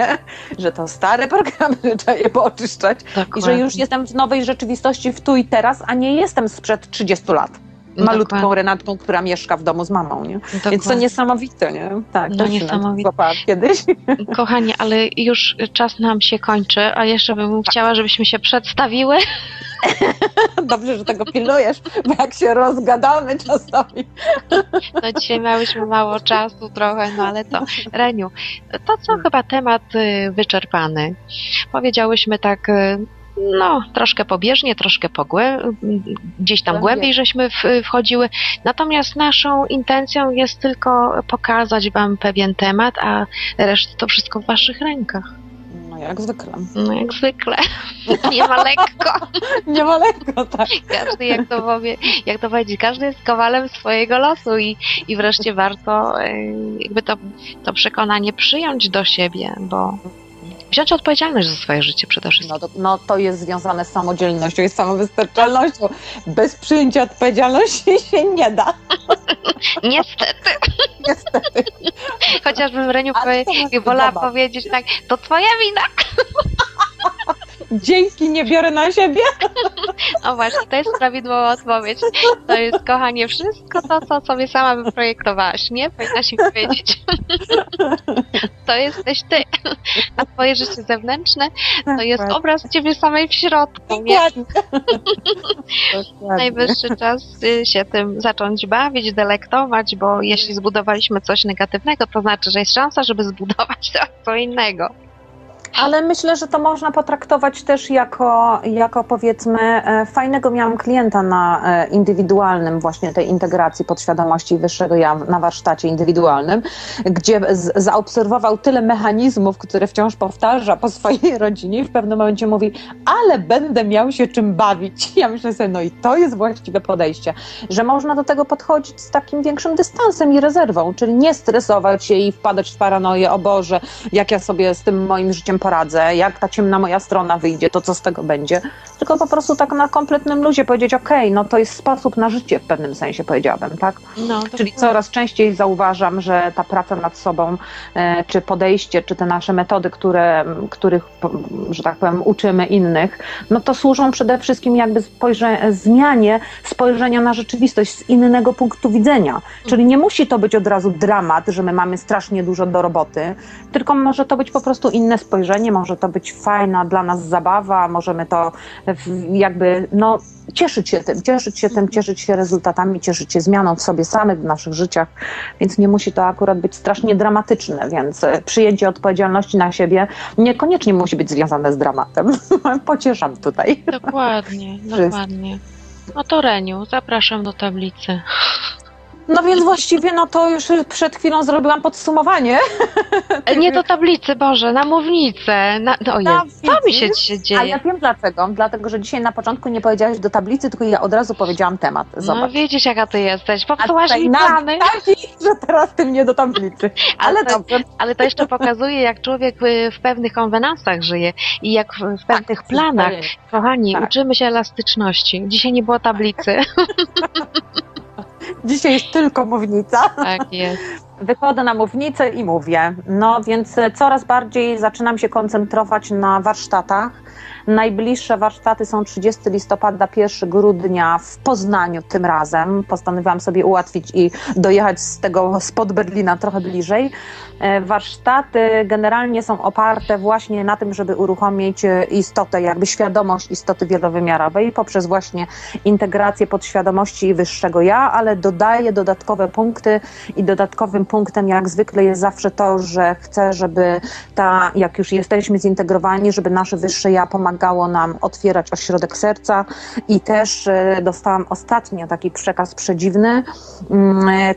że to stare programy, że trzeba je pooczyszczać. Dokładnie. I że już jestem w nowej rzeczywistości, w tu i teraz, a nie jestem sprzed 30 lat. Malutką Dokładnie. Renatką, która mieszka w domu z mamą, nie? Dokładnie. Więc to niesamowite, nie? Tak, to niesamowite. Kiedyś. Kochanie, ale już czas nam się kończy, a jeszcze bym chciała, żebyśmy się przedstawiły. Dobrze, że tego pilnujesz, bo jak się rozgadamy czasami. No dzisiaj miałyśmy mało czasu trochę, no ale to, Reniu, to co chyba temat wyczerpany. Powiedziałyśmy tak, no troszkę pobieżnie, troszkę gdzieś tam głębiej żeśmy wchodziły, natomiast naszą intencją jest tylko pokazać wam pewien temat, a resztę to wszystko w waszych rękach. No jak zwykle. Nie ma lekko, tak. Każdy, jak to powiedzieć, każdy jest kowalem swojego losu i wreszcie warto jakby to przekonanie przyjąć do siebie, bo wziąć odpowiedzialność za swoje życie przede wszystkim. No to jest związane z samodzielnością i samowystarczalnością. Bez przyjęcia odpowiedzialności się nie da. Niestety. Chociażbym, Reniu, wolała powiedzieć tak, to twoja wina. Dzięki, nie biorę na siebie. O właśnie, to jest prawidłowa odpowiedź. To jest, kochanie, wszystko to, co sobie sama wyprojektowałaś, nie? Powinnaś mi powiedzieć. To jesteś ty. A twoje życie zewnętrzne to jest obraz ciebie samej w środku, nie? Najwyższy czas się tym zacząć bawić, delektować, bo jeśli zbudowaliśmy coś negatywnego, to znaczy, że jest szansa, żeby zbudować co innego. Ale myślę, że to można potraktować też jako powiedzmy, fajnego miałam klienta na indywidualnym właśnie tej integracji podświadomości wyższego ja na warsztacie indywidualnym, gdzie zaobserwował tyle mechanizmów, które wciąż powtarza po swojej rodzinie i w pewnym momencie mówi, ale będę miał się czym bawić. Ja myślę sobie, no i to jest właściwe podejście, że można do tego podchodzić z takim większym dystansem i rezerwą, czyli nie stresować się i wpadać w paranoję, o Boże, jak ja sobie z tym moim życiem poradzę, jak ta ciemna moja strona wyjdzie, to co z tego będzie, tylko po prostu tak na kompletnym luzie powiedzieć, okej, no to jest sposób na życie w pewnym sensie, powiedziałabym, tak? No, czyli coraz częściej zauważam, że ta praca nad sobą, czy podejście, czy te nasze metody, których, że tak powiem, uczymy innych, no to służą przede wszystkim jakby zmianie spojrzenia na rzeczywistość z innego punktu widzenia, czyli nie musi to być od razu dramat, że my mamy strasznie dużo do roboty, tylko może to być po prostu inne spojrzenie, może to być fajna dla nas zabawa, możemy to jakby, no, cieszyć się tym, cieszyć się rezultatami, cieszyć się zmianą w sobie samych, w naszych życiach, więc nie musi to akurat być strasznie dramatyczne, więc przyjęcie odpowiedzialności na siebie niekoniecznie musi być związane z dramatem. Pocieszam tutaj. Dokładnie, dokładnie. No to Reniu, zapraszam do tablicy. No więc właściwie no to już przed chwilą zrobiłam podsumowanie. Nie do tablicy, Boże, na mównicę. Co mi się dzisiaj dzieje? A ja wiem dlaczego. Dlatego, że dzisiaj na początku nie powiedziałaś do tablicy, tylko ja od razu powiedziałam temat. Zobacz. No widzisz, jaka ty jesteś. Popsułaś mi plany. Taki, że teraz ty mnie do tablicy. Ale to jeszcze pokazuje, jak człowiek w pewnych konwenansach żyje i jak w pewnych planach. Kochani, uczymy się elastyczności. Dzisiaj nie było tablicy. Dzisiaj jest tylko mównica. Tak jest. Wychodzę na mównicę i mówię. No więc coraz bardziej zaczynam się koncentrować na warsztatach. Najbliższe warsztaty są 30 listopada, 1 grudnia w Poznaniu tym razem. Postanowiłam sobie ułatwić i dojechać spod Berlina trochę bliżej. Warsztaty generalnie są oparte właśnie na tym, żeby uruchomić istotę, jakby świadomość istoty wielowymiarowej poprzez właśnie integrację podświadomości i wyższego ja, ale dodaję dodatkowe punkty i dodatkowym punktem jak zwykle jest zawsze to, że chcę, żeby jak już jesteśmy zintegrowani, żeby nasze wyższe ja pomagało nam otwierać ośrodek serca i też dostałam ostatnio taki przekaz przedziwny,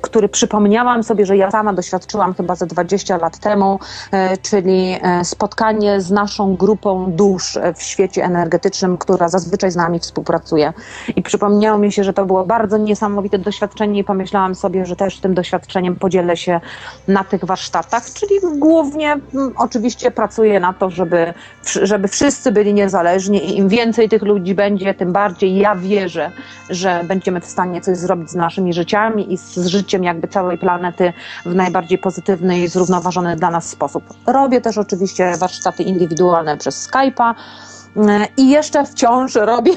który przypomniałam sobie, że ja sama doświadczyłam chyba ze 20 lat temu, czyli spotkanie z naszą grupą dusz w świecie energetycznym, która zazwyczaj z nami współpracuje. I przypomniało mi się, że to było bardzo niesamowite doświadczenie i pomyślałam sobie, że też tym doświadczeniem podzielę się na tych warsztatach, czyli głównie oczywiście pracuję na to, żeby wszyscy byli niezależni i im więcej tych ludzi będzie, tym bardziej ja wierzę, że będziemy w stanie coś zrobić z naszymi życiami i z życiem jakby całej planety w najbardziej pozytywny i zrównoważony dla nas sposób. Robię też oczywiście warsztaty indywidualne przez Skype'a i jeszcze wciąż robię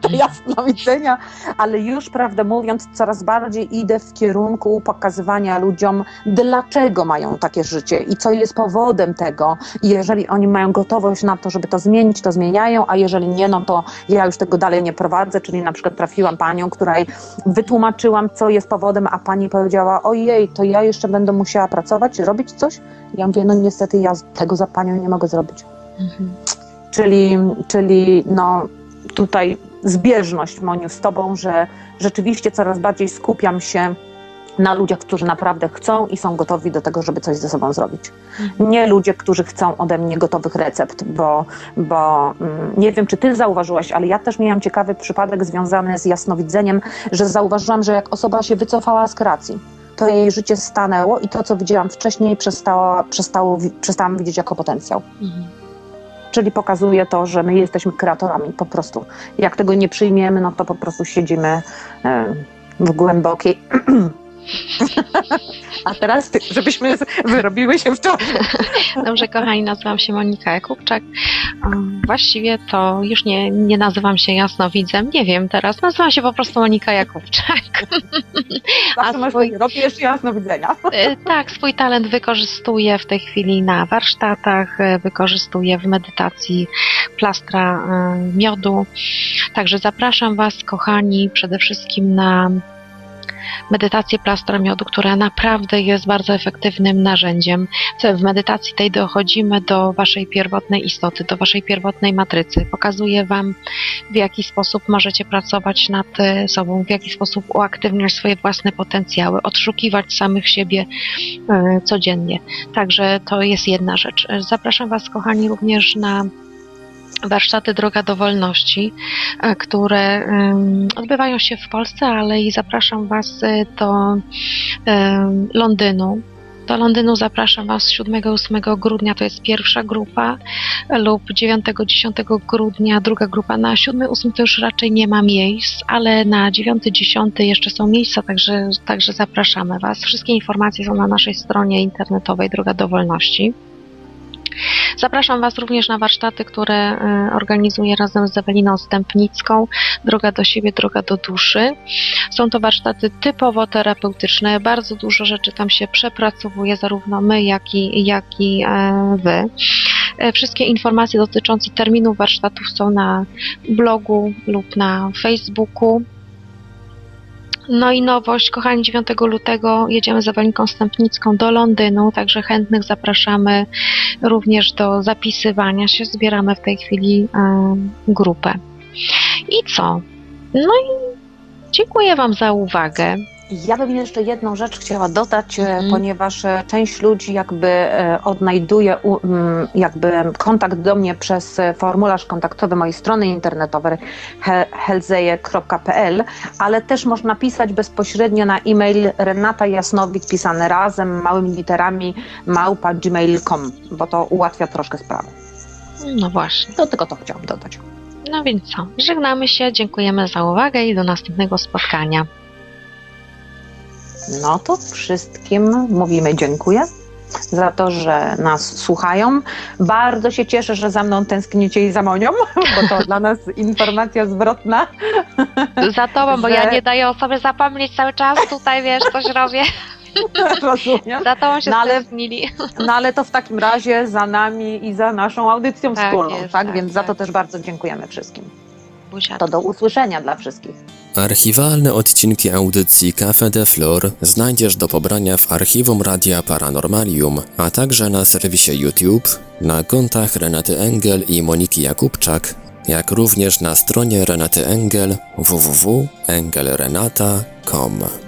te jasnowidzenia, ale już prawdę mówiąc coraz bardziej idę w kierunku pokazywania ludziom, dlaczego mają takie życie i co jest powodem tego. I jeżeli oni mają gotowość na to, żeby to zmienić, to zmieniają, a jeżeli nie, no to ja już tego dalej nie prowadzę, czyli na przykład trafiłam panią, której wytłumaczyłam, co jest powodem, a pani powiedziała, ojej, to ja jeszcze będę musiała pracować, robić coś? Ja mówię, no niestety ja tego za panią nie mogę zrobić. Mhm. Czyli no tutaj zbieżność, Moniu, z tobą, że rzeczywiście coraz bardziej skupiam się na ludziach, którzy naprawdę chcą i są gotowi do tego, żeby coś ze sobą zrobić. Nie ludzie, którzy chcą ode mnie gotowych recept, bo nie wiem, czy ty zauważyłaś, ale ja też miałam ciekawy przypadek związany z jasnowidzeniem, że zauważyłam, że jak osoba się wycofała z kreacji, to jej życie stanęło i to, co widziałam wcześniej, przestałam widzieć jako potencjał. Czyli pokazuje to, że my jesteśmy kreatorami po prostu. Jak tego nie przyjmiemy, no to po prostu siedzimy w głębokiej A teraz ty, żebyśmy wyrobiły się w to. Dobrze, kochani, nazywam się Monika Jakubczak. Właściwie to już nie nazywam się jasnowidzem, nie wiem teraz, nazywam się po prostu Monika Jakubczak. Robisz jasnowidzenia. Tak, swój talent wykorzystuję w tej chwili na warsztatach, wykorzystuję w medytacji plastra miodu. Także zapraszam Was, kochani, przede wszystkim na medytację plastra miodu, która naprawdę jest bardzo efektywnym narzędziem. W medytacji tej dochodzimy do Waszej pierwotnej istoty, do Waszej pierwotnej matrycy. Pokazuję Wam, w jaki sposób możecie pracować nad sobą, w jaki sposób uaktywniać swoje własne potencjały, odszukiwać samych siebie codziennie. Także to jest jedna rzecz. Zapraszam Was, kochani, również na warsztaty Droga do Wolności, które odbywają się w Polsce, ale i zapraszam Was do Londynu. Do Londynu zapraszam Was 7-8 grudnia, to jest pierwsza grupa, lub 9-10 grudnia druga grupa. Na 7-8 to już raczej nie ma miejsc, ale na 9-10 jeszcze są miejsca, także zapraszamy Was. Wszystkie informacje są na naszej stronie internetowej Droga do Wolności. Zapraszam Was również na warsztaty, które organizuję razem z Eweliną Stępnicką, Droga do siebie, Droga do duszy. Są to warsztaty typowo terapeutyczne, bardzo dużo rzeczy tam się przepracowuje, zarówno my, jak i Wy. Wszystkie informacje dotyczące terminów warsztatów są na blogu lub na Facebooku. No i nowość, kochani, 9 lutego jedziemy z Ewelinką Stępnicką do Londynu, także chętnych zapraszamy również do zapisywania się. Zbieramy w tej chwili grupę. I co? No i dziękuję Wam za uwagę. Ja bym jeszcze jedną rzecz chciała dodać, ponieważ część ludzi jakby odnajduje jakby kontakt do mnie przez formularz kontaktowy mojej strony internetowej helzeje.pl, ale też można pisać bezpośrednio na e-mail Renata Jasnowik, pisane razem, małymi literami, @gmail.com, bo to ułatwia troszkę sprawę. No właśnie. To tylko to chciałam dodać. No więc co, żegnamy się, dziękujemy za uwagę i do następnego spotkania. No to wszystkim mówimy dziękuję za to, że nas słuchają. Bardzo się cieszę, że za mną tęsknicie i za Monią, bo to dla nas informacja zwrotna. Za Tobą, bo ja nie daję o sobie zapomnieć cały czas, tutaj wiesz, coś robię. Rozumiem. Za Tobą się tęsknili. No ale to w takim razie za nami i za naszą audycją tak wspólną, jest, tak? Więc tak, za to też bardzo dziękujemy wszystkim. Buziatki. To do usłyszenia dla wszystkich. Archiwalne odcinki audycji Café de Flore znajdziesz do pobrania w archiwum Radia Paranormalium, a także na serwisie YouTube, na kontach Renaty Engel i Moniki Jakubczak, jak również na stronie Renaty Engel www.engelrenata.com.